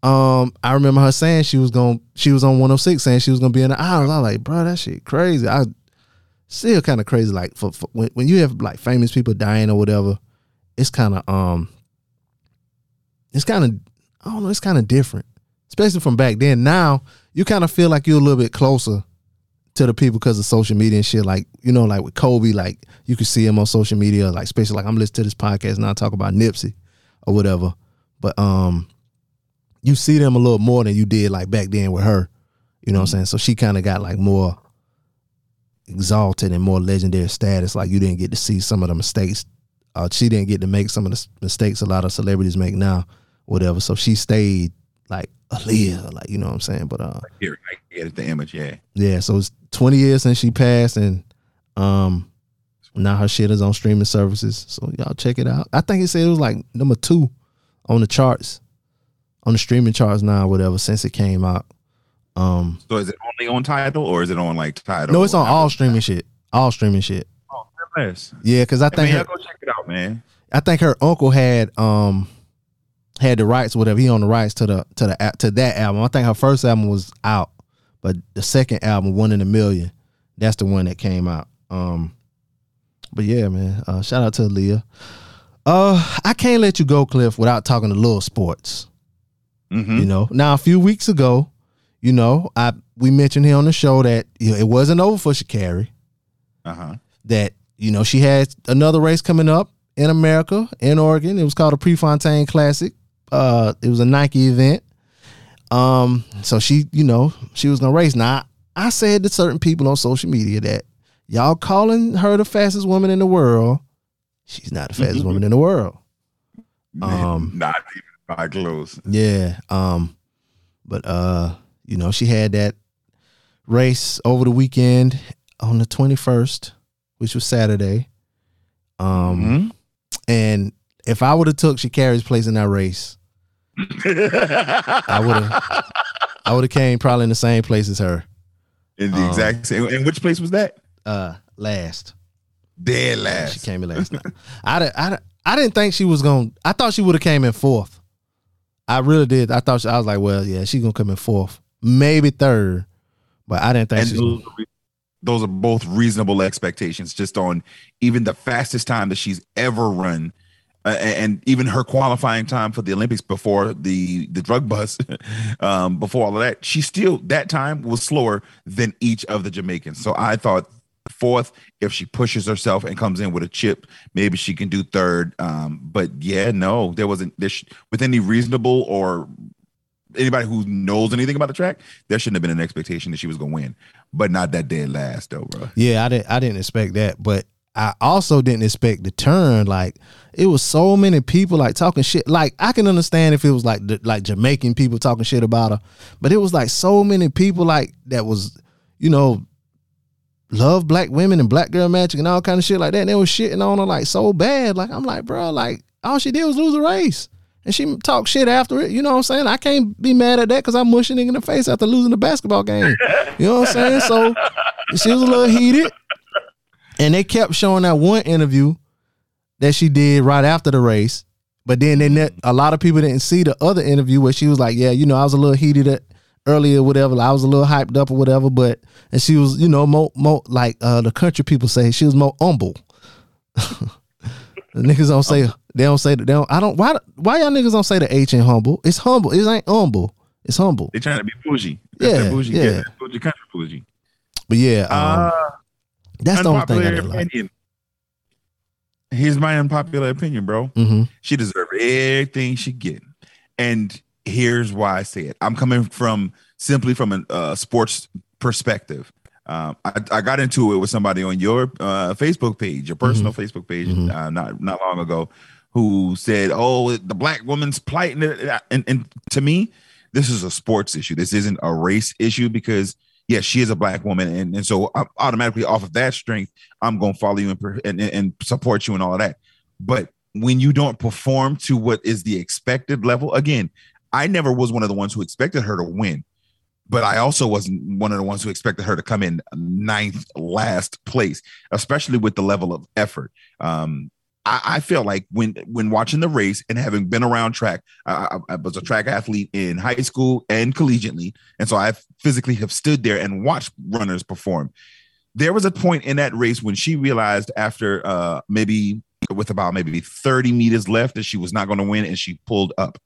um, I remember her saying she was going, she was on one oh six saying she was gonna be in the island. I was like, "Bro, that shit crazy." I Still kind of crazy, like for, for when, when you have like famous people dying or whatever, it's kind of um, it's kind of I don't know, it's kind of different, especially from back then. Now you kind of feel like you're a little bit closer to the people because of social media and shit. Like you know, like with Kobe, like you could see him on social media, like especially like I'm listening to this podcast and I talk about Nipsey or whatever, but um, you see them a little more than you did like back then with her. You know what I'm saying? So she kind of got like more exalted and more legendary status. Like you didn't get to see some of the mistakes uh, she didn't get to make some of the mistakes a lot of celebrities make now, whatever. So she stayed like Aaliyah, like you know what I'm saying. But uh, I get the image, yeah, yeah. So it's twenty years since she passed, and um, now her shit is on streaming services. So y'all check it out. I think it said it was like number two on the charts, on the streaming charts now, whatever, since it came out. Um, so is it only on Tidal or is it on like Tidal? No, it's on all streaming shit. All streaming shit. Oh, nice. Yeah, because I think hey, man, her, go check it out, man. I think her uncle had um had the rights, or whatever. He owned the rights to the to the to that album. I think her first album was out, but the second album, One in a Million, that's the one that came out. Um, but yeah, man. Uh, shout out to Aaliyah. Uh, I can't let you go, Cliff, without talking a little sports. Mm-hmm. You know, now a few weeks ago. You know, I we mentioned here on the show that you know, it wasn't over for Sha'Carri. Uh-huh. That, you know, she had another race coming up in America, in Oregon. It was called a Prefontaine Classic. Uh, it was a Nike event. Um, so she, you know, she was going to race. Now, I, I said to certain people on social media that y'all calling her the fastest woman in the world. She's not the fastest woman in the world. Man, um, not even by close. Yeah. Um, but, uh. You know, she had that race over the weekend on the twenty-first, which was Saturday. Um, mm-hmm. And if I would have took Sha'Carri's place in that race, I would have I would have came probably in the same place as her. In the um, exact same. And which place was that? Uh, last. Dead last. She came in last. Night. I, I, I didn't think she was going to. I thought she would have came in fourth. I really did. I thought she, I was like, well, yeah, she's going to come in fourth. Maybe third, but I didn't think. And those are both reasonable expectations, just on even the fastest time that she's ever run, uh, and even her qualifying time for the Olympics before the the drug bust, um, before all of that, she still that time was slower than each of the Jamaicans. So I thought fourth, if she pushes herself and comes in with a chip, maybe she can do third. Um, but yeah, no, there wasn't this with any reasonable or. Anybody who knows anything about the track, there shouldn't have been an expectation that she was gonna win, but not that dead last though, bro. Yeah, I didn't. I didn't expect that, but I also didn't expect the turn. Like it was so many people like talking shit. Like I can understand if it was like like Jamaican people talking shit about her, but it was like so many people like that was, you know, love black women and black girl magic and all kind of shit like that. And they were shitting on her like so bad. Like I'm like, bro, like all she did was lose a race. And she talked shit after it. You know what I'm saying? I can't be mad at that because I'm mushing in the face after losing the basketball game. You know what I'm saying? So she was a little heated. And they kept showing that one interview that she did right after the race. But then they ne- a lot of people didn't see the other interview where she was like, yeah, you know, I was a little heated at, earlier, whatever. Like, I was a little hyped up or whatever, but and she was, you know, more, more like uh, the country people say, she was more humble. The niggas don't say they don't say they don't. I don't. Why? Why y'all niggas don't say the H in humble? It's humble. It ain't humble. It's humble. They trying to be bougie. That's yeah, that bougie. Yeah, yeah bougie country bougie. But yeah, um, uh, that's the only thing I didn't like. Here's my unpopular opinion, bro. Mm-hmm. She deserves everything she get, and here's why I say it. I'm coming from simply from a uh, sports perspective. Um, I, I got into it with somebody on your uh, Facebook page, your personal mm-hmm. Facebook page, mm-hmm. uh, not not long ago, who said, "Oh, the black woman's plight," and, and, and to me, this is a sports issue. This isn't a race issue because. Yes, she is a black woman, and, and so I'm automatically off of that strength, I'm going to follow you and, and and support you and all of that. But when you don't perform to what is the expected level, again, I never was one of the ones who expected her to win, but I also wasn't one of the ones who expected her to come in ninth, last place, especially with the level of effort. Um, I, I feel like when when watching the race and having been around track, I, I was a track athlete in high school and collegiately. And so I physically have stood there and watched runners perform. There was a point in that race when she realized after uh, maybe with about maybe thirty meters left that she was not going to win. And she pulled up.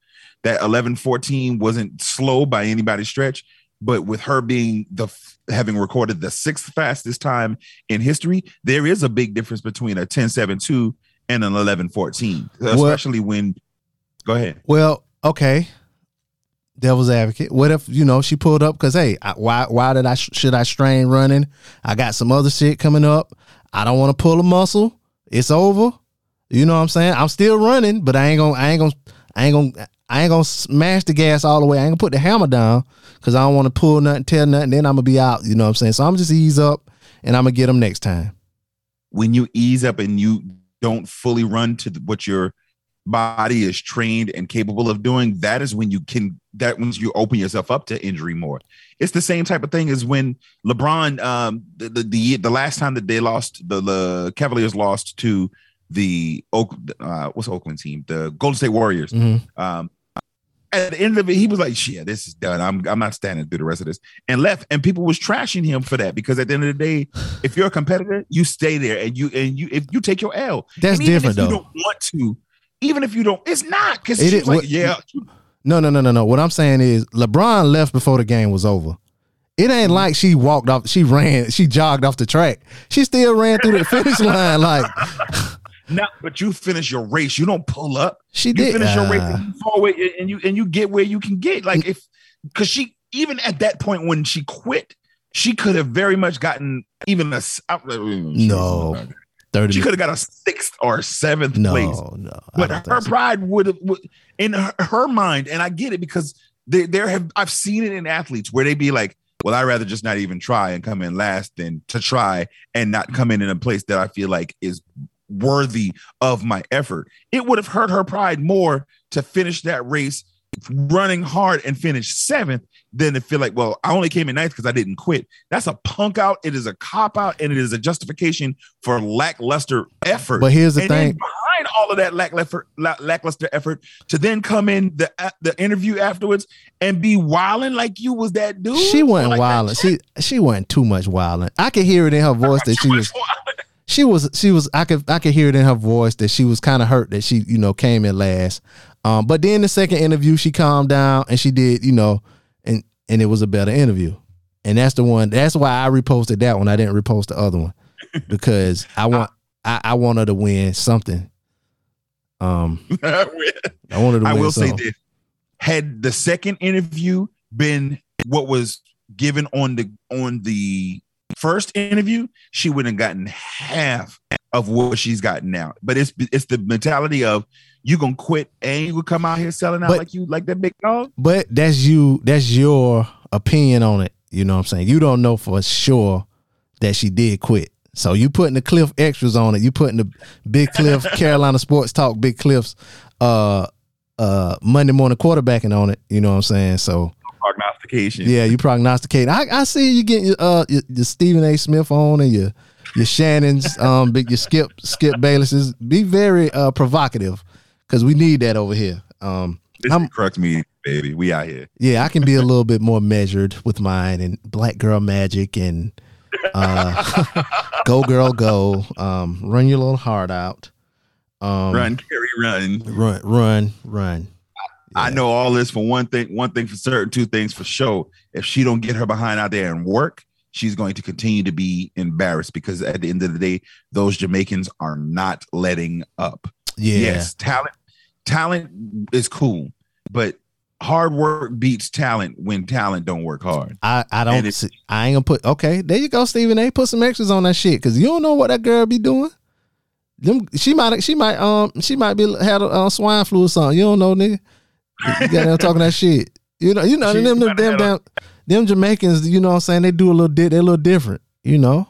That eleven fourteen wasn't slow by anybody's stretch. But with her being the having recorded the sixth fastest time in history, there is a big difference between a ten seventy-two and an eleven fourteen, especially well, when go ahead. Well, okay, devil's advocate. What if, you know, she pulled up because, hey, I, why why did I should I strain running? I got some other shit coming up. I don't want to pull a muscle. It's over. You know what I'm saying? I'm still running, but I ain't gonna I ain't gonna I ain't gonna I ain't gonna smash the gas all the way. I ain't gonna put the hammer down because I don't want to pull nothing, tear nothing. Then I'm gonna be out. You know what I'm saying? So I'm just ease up and I'm gonna get them next time. When you ease up and you don't fully run to what your body is trained and capable of doing, that is when you can, that once you open yourself up to injury more. It's the same type of thing as when LeBron, um, the, the, the, the last time that they lost, the, the Cavaliers lost to the, Oak, uh, what's the Oakland team? The Golden State Warriors. Mm-hmm. Um, at the end of it, he was like, "Shit, this is done. I'm I'm not standing through the rest of this," and left. And people was trashing him for that because at the end of the day, if you're a competitor, you stay there and you and you if you take your L. That's different, though. You don't want to, even if you don't. It's not because it is like, yeah. No, no, no, no, no. What I'm saying is LeBron left before the game was over. It ain't like she walked off. She ran. She jogged off the track. She still ran through the finish line like. No, but you finish your race. You don't pull up. She you did. Finish your race and you fall away and you and you get where you can get. Like if because she even at that point when she quit, she could have very much gotten even a no. thirty She could have got a sixth or seventh no, place. No, no. But her pride so. would have in her, her mind, and I get it because they, there have I've seen it in athletes where they be like, "Well, I'd rather just not even try and come in last than to try and not come in in a place that I feel like is worthy of my effort." It would have hurt her pride more to finish that race running hard and finish seventh than to feel like, "Well, I only came in ninth because I didn't quit." That's a punk out. It is a cop out, and it is a justification for lackluster effort. But here's the and thing: behind all of that lackluster, lackluster effort, to then come in the uh, the interview afterwards and be wilding like you was that dude. She wasn't like wilding. She she wasn't too much wilding. I could hear it in her voice that she was. She was, she was, I could, I could hear it in her voice that she was kind of hurt that she, you know, came in last. Um, but then the second interview, she calmed down and she did, you know, and, and it was a better interview. And that's the one, that's why I reposted that one. I didn't repost the other one because I want, I, I want her to win something. Um, I wanted to I win will something. Say this, had the second interview been what was given on the, on the, first interview, she wouldn't have gotten half of what she's gotten now. But it's it's the mentality of you gonna quit and you will come out here selling out but, like you like that big dog. But that's you. That's your opinion on it. You know what I'm saying? You don't know for sure that she did quit. So you putting the Cliff extras on it. You putting the Big Cliff Carolina Sports Talk Big Cliff's uh uh Monday morning quarterbacking on it. You know what I'm saying? So. Prognostication. Yeah, you prognosticate. I, I see you getting uh your, your Stephen A. Smith on and your your Shannon's um big your Skip Skip Bayless's. Be very uh provocative because we need that over here. Um, this I'm, crux meeting. baby. We out here. Yeah, I can be a little bit more measured with mine and Black Girl Magic and uh, Go Girl Go. Um, run your little heart out. Um, run, Carrie, run, run, run, run. Yeah. I know all this for one thing. One thing for certain, two things for sure. If she don't get her behind out there and work, she's going to continue to be embarrassed because at the end of the day, those Jamaicans are not letting up. Yeah. Yes, talent, talent is cool, but hard work beats talent when talent don't work hard. I, I don't. See, I ain't gonna put. Okay, there you go, Stephen A. Put some extras on that shit because you don't know what that girl be doing. Them, she might, she might, um, she might be had a uh, swine flu or something. You don't know, nigga. You got them talking that shit. You know, you know them, them, them, them, them Jamaicans. You know what I'm saying? They do a little, di- they're a little different. You know,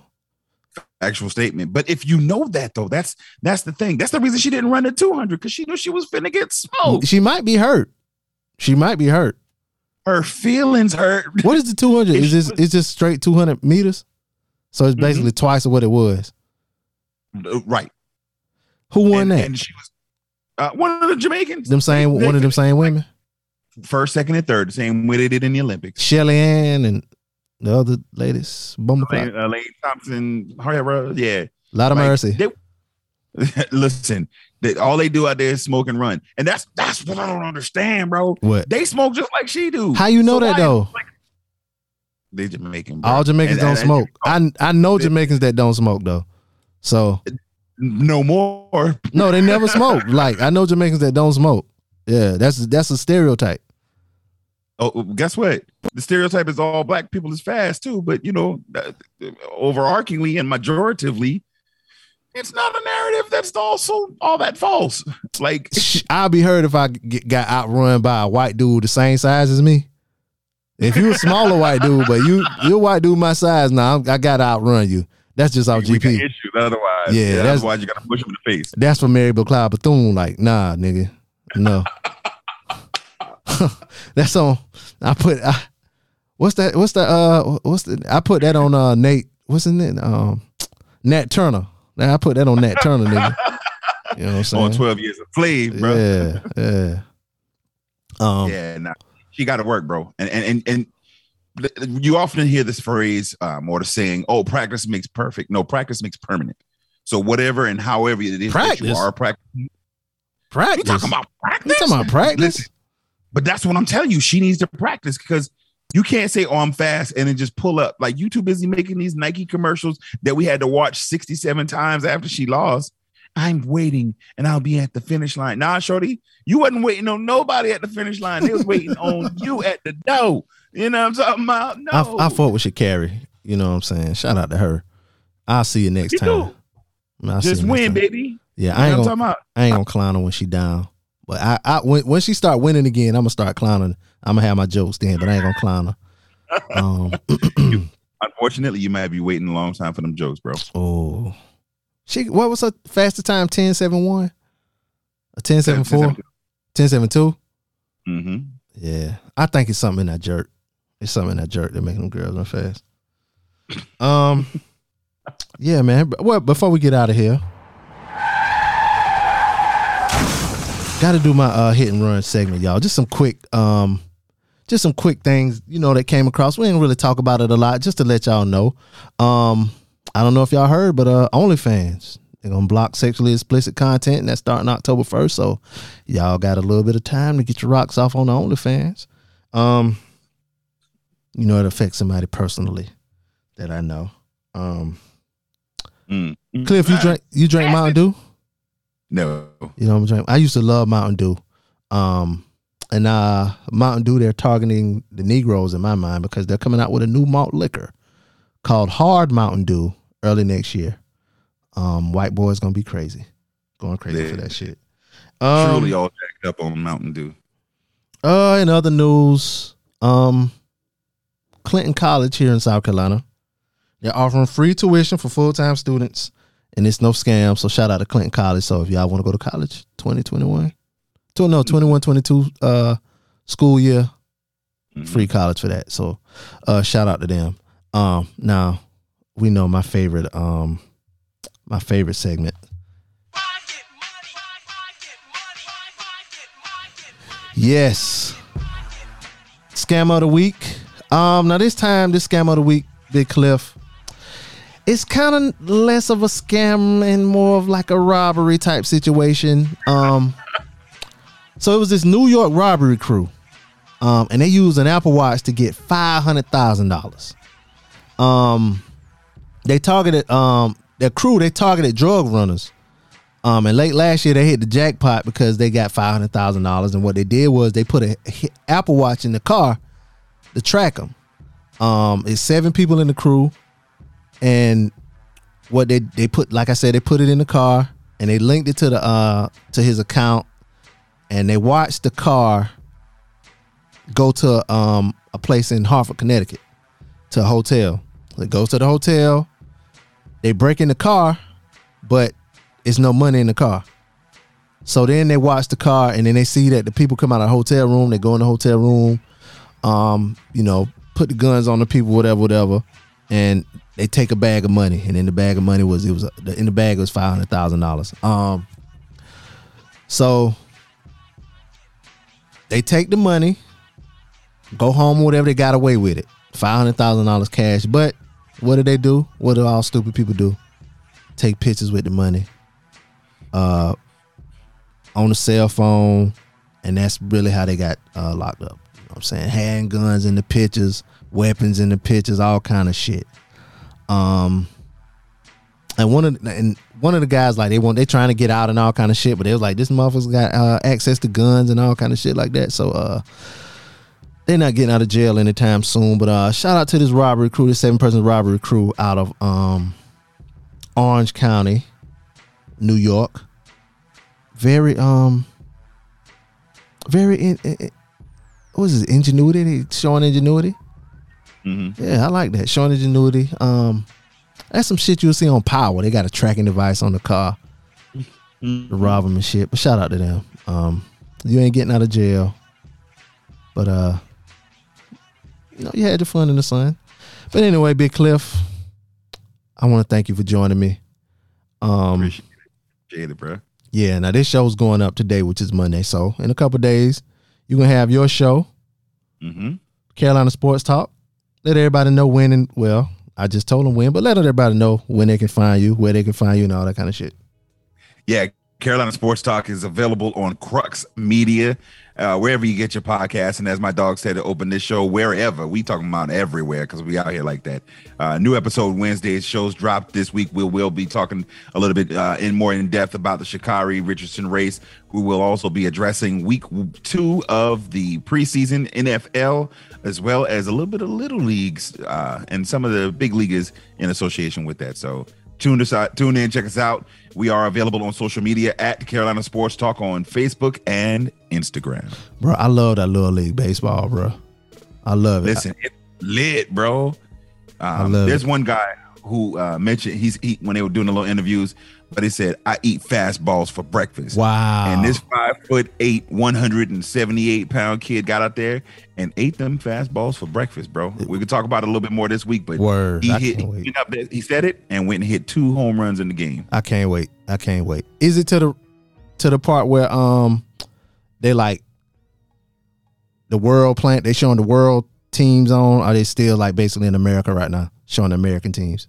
actual statement. But if you know that though, that's that's the thing. That's the reason she didn't run the two hundred because she knew she was finna get smoked. She might be hurt. She might be hurt. Her feelings hurt. What is the two hundred? Is this is just straight two hundred meters? So it's basically mm-hmm. twice of what it was. Right. Who won and, that? And she was. Uh, one of the Jamaicans. Them same they, one of them same women. First, second, and third, the same way they did in the Olympics. Shelly Ann and the other ladies. Elaine, Elaine Thompson, Harriet, yeah. A lot of like, mercy. They, listen, they, all they do out there is smoke and run. And that's that's what I don't understand, bro. What? They smoke just like she do. How you know so that though? Like, they Jamaican, bro. All Jamaicans and, don't and, smoke. And, I I know they, Jamaicans that don't smoke though. So no more. No, they never smoke. Like I know Jamaicans that don't smoke. Yeah, that's that's a stereotype. Oh, guess what? The stereotype is all Black people is fast too. But you know, overarchingly and majoritively, it's not a narrative that's also all that false. Like I'll be hurt if I get, got outrun by a white dude the same size as me. If you a smaller white dude, but you you a white dude my size, now nah, I gotta outrun you. That's just our G P. Issues, otherwise, yeah, yeah that's, that's why you gotta push him in the face. That's for Mary Clyde Bethune. Like, nah, nigga, no. That's on. I put. I, what's that? What's that? Uh, what's the? I put that on. Uh, Nate. What's his name? Um, Nat Turner. Now I put that on Nat Turner, nigga. You know what I'm saying? On twelve years of slave, bro. Yeah, yeah. Um, yeah. Nah, she got to work, bro. And and and and. You often hear this phrase um, or the saying, oh, practice makes perfect. No, practice makes permanent. So whatever and however it is practice. That you are practicing. Practice. You talking about practice? You talking about practice? Listen, but that's what I'm telling you. She needs to practice because you can't say, oh, I'm fast and then just pull up. Like you too busy making these Nike commercials that we had to watch sixty-seven times after she lost. I'm waiting and I'll be at the finish line. Nah, shorty, you wasn't waiting on nobody at the finish line. They was waiting on you at the door. You know what I'm talking about? No. I, I fought with Sha'Carri. You know what I'm saying? Shout out to her. I'll see you next you time. I'll Just win, time. Baby. Yeah, I ain't, gonna, talking about? I ain't gonna clown her when she down. But I, I when, when she start winning again, I'm gonna start clowning. I'm gonna have my jokes then, but I ain't gonna clown her. Um, you, unfortunately, you might be waiting a long time for them jokes, bro. Oh, she what was her fastest time? ten seven one A ten seven four ten seven two Mm-hmm. Yeah, I think it's something in that jerk. It's something that jerk that make them girls run fast. Um, yeah, man. Well, before we get out of here, got to do my uh, hit and run segment, y'all. Just some quick, um, just some quick things, you know, that came across. We didn't really talk about it a lot, just to let y'all know. Um, I don't know if y'all heard, but uh, OnlyFans, they're gonna block sexually explicit content, and that's starting October first. So, y'all got a little bit of time to get your rocks off on the OnlyFans. Um. You know, it affects somebody personally that I know. Um, mm. Cliff, you drink you drink Mountain Dew? No. You know what I'm drinking? I used to love Mountain Dew. Um, and uh, Mountain Dew, they're targeting the Negroes in my mind because they're coming out with a new malt liquor called Hard Mountain Dew early next year. Um, white boys going to be crazy. Going crazy yeah. for that shit. Um, Truly all jacked up on Mountain Dew. Uh, in other news, um... Clinton College here in South Carolina. They're offering free tuition for full-time students, and it's no scam. So shout out to Clinton College. So if y'all want to go to college, twenty twenty-one to no twenty-one twenty-two uh, school year, free college for that. So uh, shout out to them. Um, now we know my favorite, um, my favorite segment. Yes, Scam of the week. Um, now this time, this scam of the week, Big Cliff, it's kind of less of a scam and more of like a robbery type situation. Um, so it was this New York robbery crew, um, and they used an Apple Watch to get five hundred thousand dollars. Um, they targeted um their crew. They targeted drug runners. Um, and late last year, they hit the jackpot because they got five hundred thousand dollars. And what they did was they put an Apple Watch in the car to track them. Um, it's seven people in the crew. And what they, they put, like I said, they put it in the car and they linked it to the uh, to his account. And they watched the car go to um, a place in Hartford, Connecticut, to a hotel. It goes to the hotel. They break in the car, but it's no money in the car. So then they watch the car, and then they see that the people come out of the hotel room. They go in the hotel room, um, you know, put the guns on the people, whatever, whatever, and they take a bag of money. And in the bag of money was it was in the bag was five hundred thousand dollars. Um, so they take the money, go home or whatever. They got away with it, five hundred thousand dollars cash. But what do they do? What do all stupid people do? Take pictures with the money. Uh, on the cell phone. And that's really how they got uh, locked up. You know what I'm saying? Handguns in the pictures, weapons in the pictures, all kind of shit. Um, and one of the, and one of the guys, like, they want they trying to get out and all kind of shit, but they was like, this motherfucker's got uh, access to guns and all kind of shit like that. So uh, they're not getting out of jail anytime soon. But uh, shout out to this robbery crew, this seven person robbery crew out of um, Orange County, New York. Very, um, very, in, in, what is it? Ingenuity? They showing ingenuity? Mm-hmm. Yeah, I like that. Showing ingenuity. Um, that's some shit you'll see on Power. They got a tracking device on the car mm-hmm. to rob them and shit. But shout out to them. Um, you ain't getting out of jail. But, uh, you know, you had your fun in the sun. But anyway, Big Cliff, I want to thank you for joining me. Um, Appreciate it, bro. Yeah, now this show's going up today, which is Monday. So in a couple of days, you're going to have your show, mm-hmm. Carolina Sports Talk. Let everybody know when and, well, I just told them when, but let everybody know when they can find you, where they can find you, and all that kind of shit. Yeah, Carolina Sports Talk is available on Crux Media, uh, wherever you get your podcast. And as my dog said to open this show, wherever. We talking about everywhere because we out here like that. Uh, new episode Wednesdays. Shows dropped this week. We will be talking a little bit uh, in more in depth about the Sha'Carri Richardson race. We will also be addressing week two of the preseason N F L, as well as a little bit of little leagues uh, and some of the big leaguers in association with that. So Tune us out, tune in, check us out. We are available on social media at Carolina Sports Talk on Facebook and Instagram. Bro, I love that little league baseball, bro. I love it. Listen, it's lit, bro. Um, I love there's it. one guy who uh, mentioned he's he, when they were doing the little interviews, but he said, "I eat fastballs for breakfast." Wow! And this five foot eight, one hundred and seventy eight pound kid got out there and ate them fastballs for breakfast, bro. We could talk about it a little bit more this week, but Word. he I hit. He, went up there, he said it and went and hit two home runs in the game. I can't wait! I can't wait. Is it to the to the part where um they like the world plant? They showing the world teams on? Are they still like basically in America right now, showing American teams?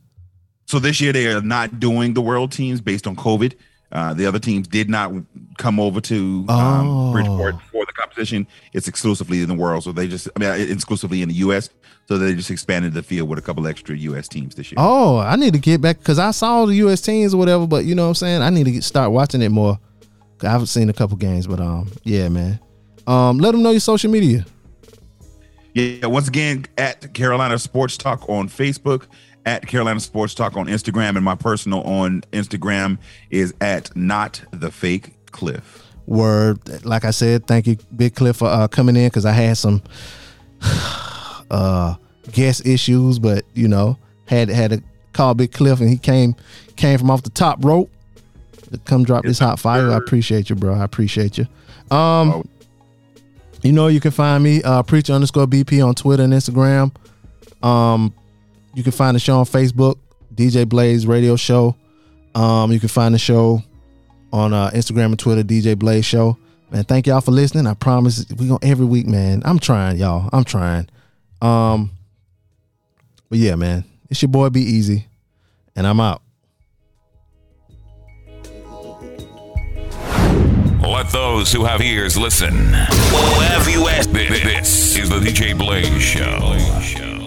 So this year they are not doing the world teams based on COVID. Uh, the other teams did not come over to um, oh. Bridgeport for the competition. It's exclusively in the world. So they just, I mean, exclusively in the U S. So they just expanded the field with a couple extra U S teams this year. Oh, I need to get back because I saw the U S teams or whatever, but you know what I'm saying? I need to get, start watching it more. I've seen a couple games, but um, yeah, man. Um, let them know your social media. Yeah, once again, at Carolina Sports Talk on Facebook, at Carolina Sports Talk on Instagram, and my personal on Instagram is at Not The Fake Cliff. Word. Like I said, thank you, Big Cliff, for uh, coming in because I had some uh, guest issues, but you know, had had to call Big Cliff, and he came came from off the top rope to come drop yes, this hot fire. Sir. I appreciate you, bro. I appreciate you. Um, oh. You know, you can find me uh, Preacher underscore B P on Twitter and Instagram. Um. You can find the show on Facebook, D J Blaze Radio Show. Um, you can find the show on uh, Instagram and Twitter, D J Blaze Show. Man, thank y'all for listening. I promise we gonna every week, man. I'm trying, y'all. I'm trying. Um, but yeah, man. It's your boy Be Easy, and I'm out. Let those who have ears listen. This is the D J Blaze Show.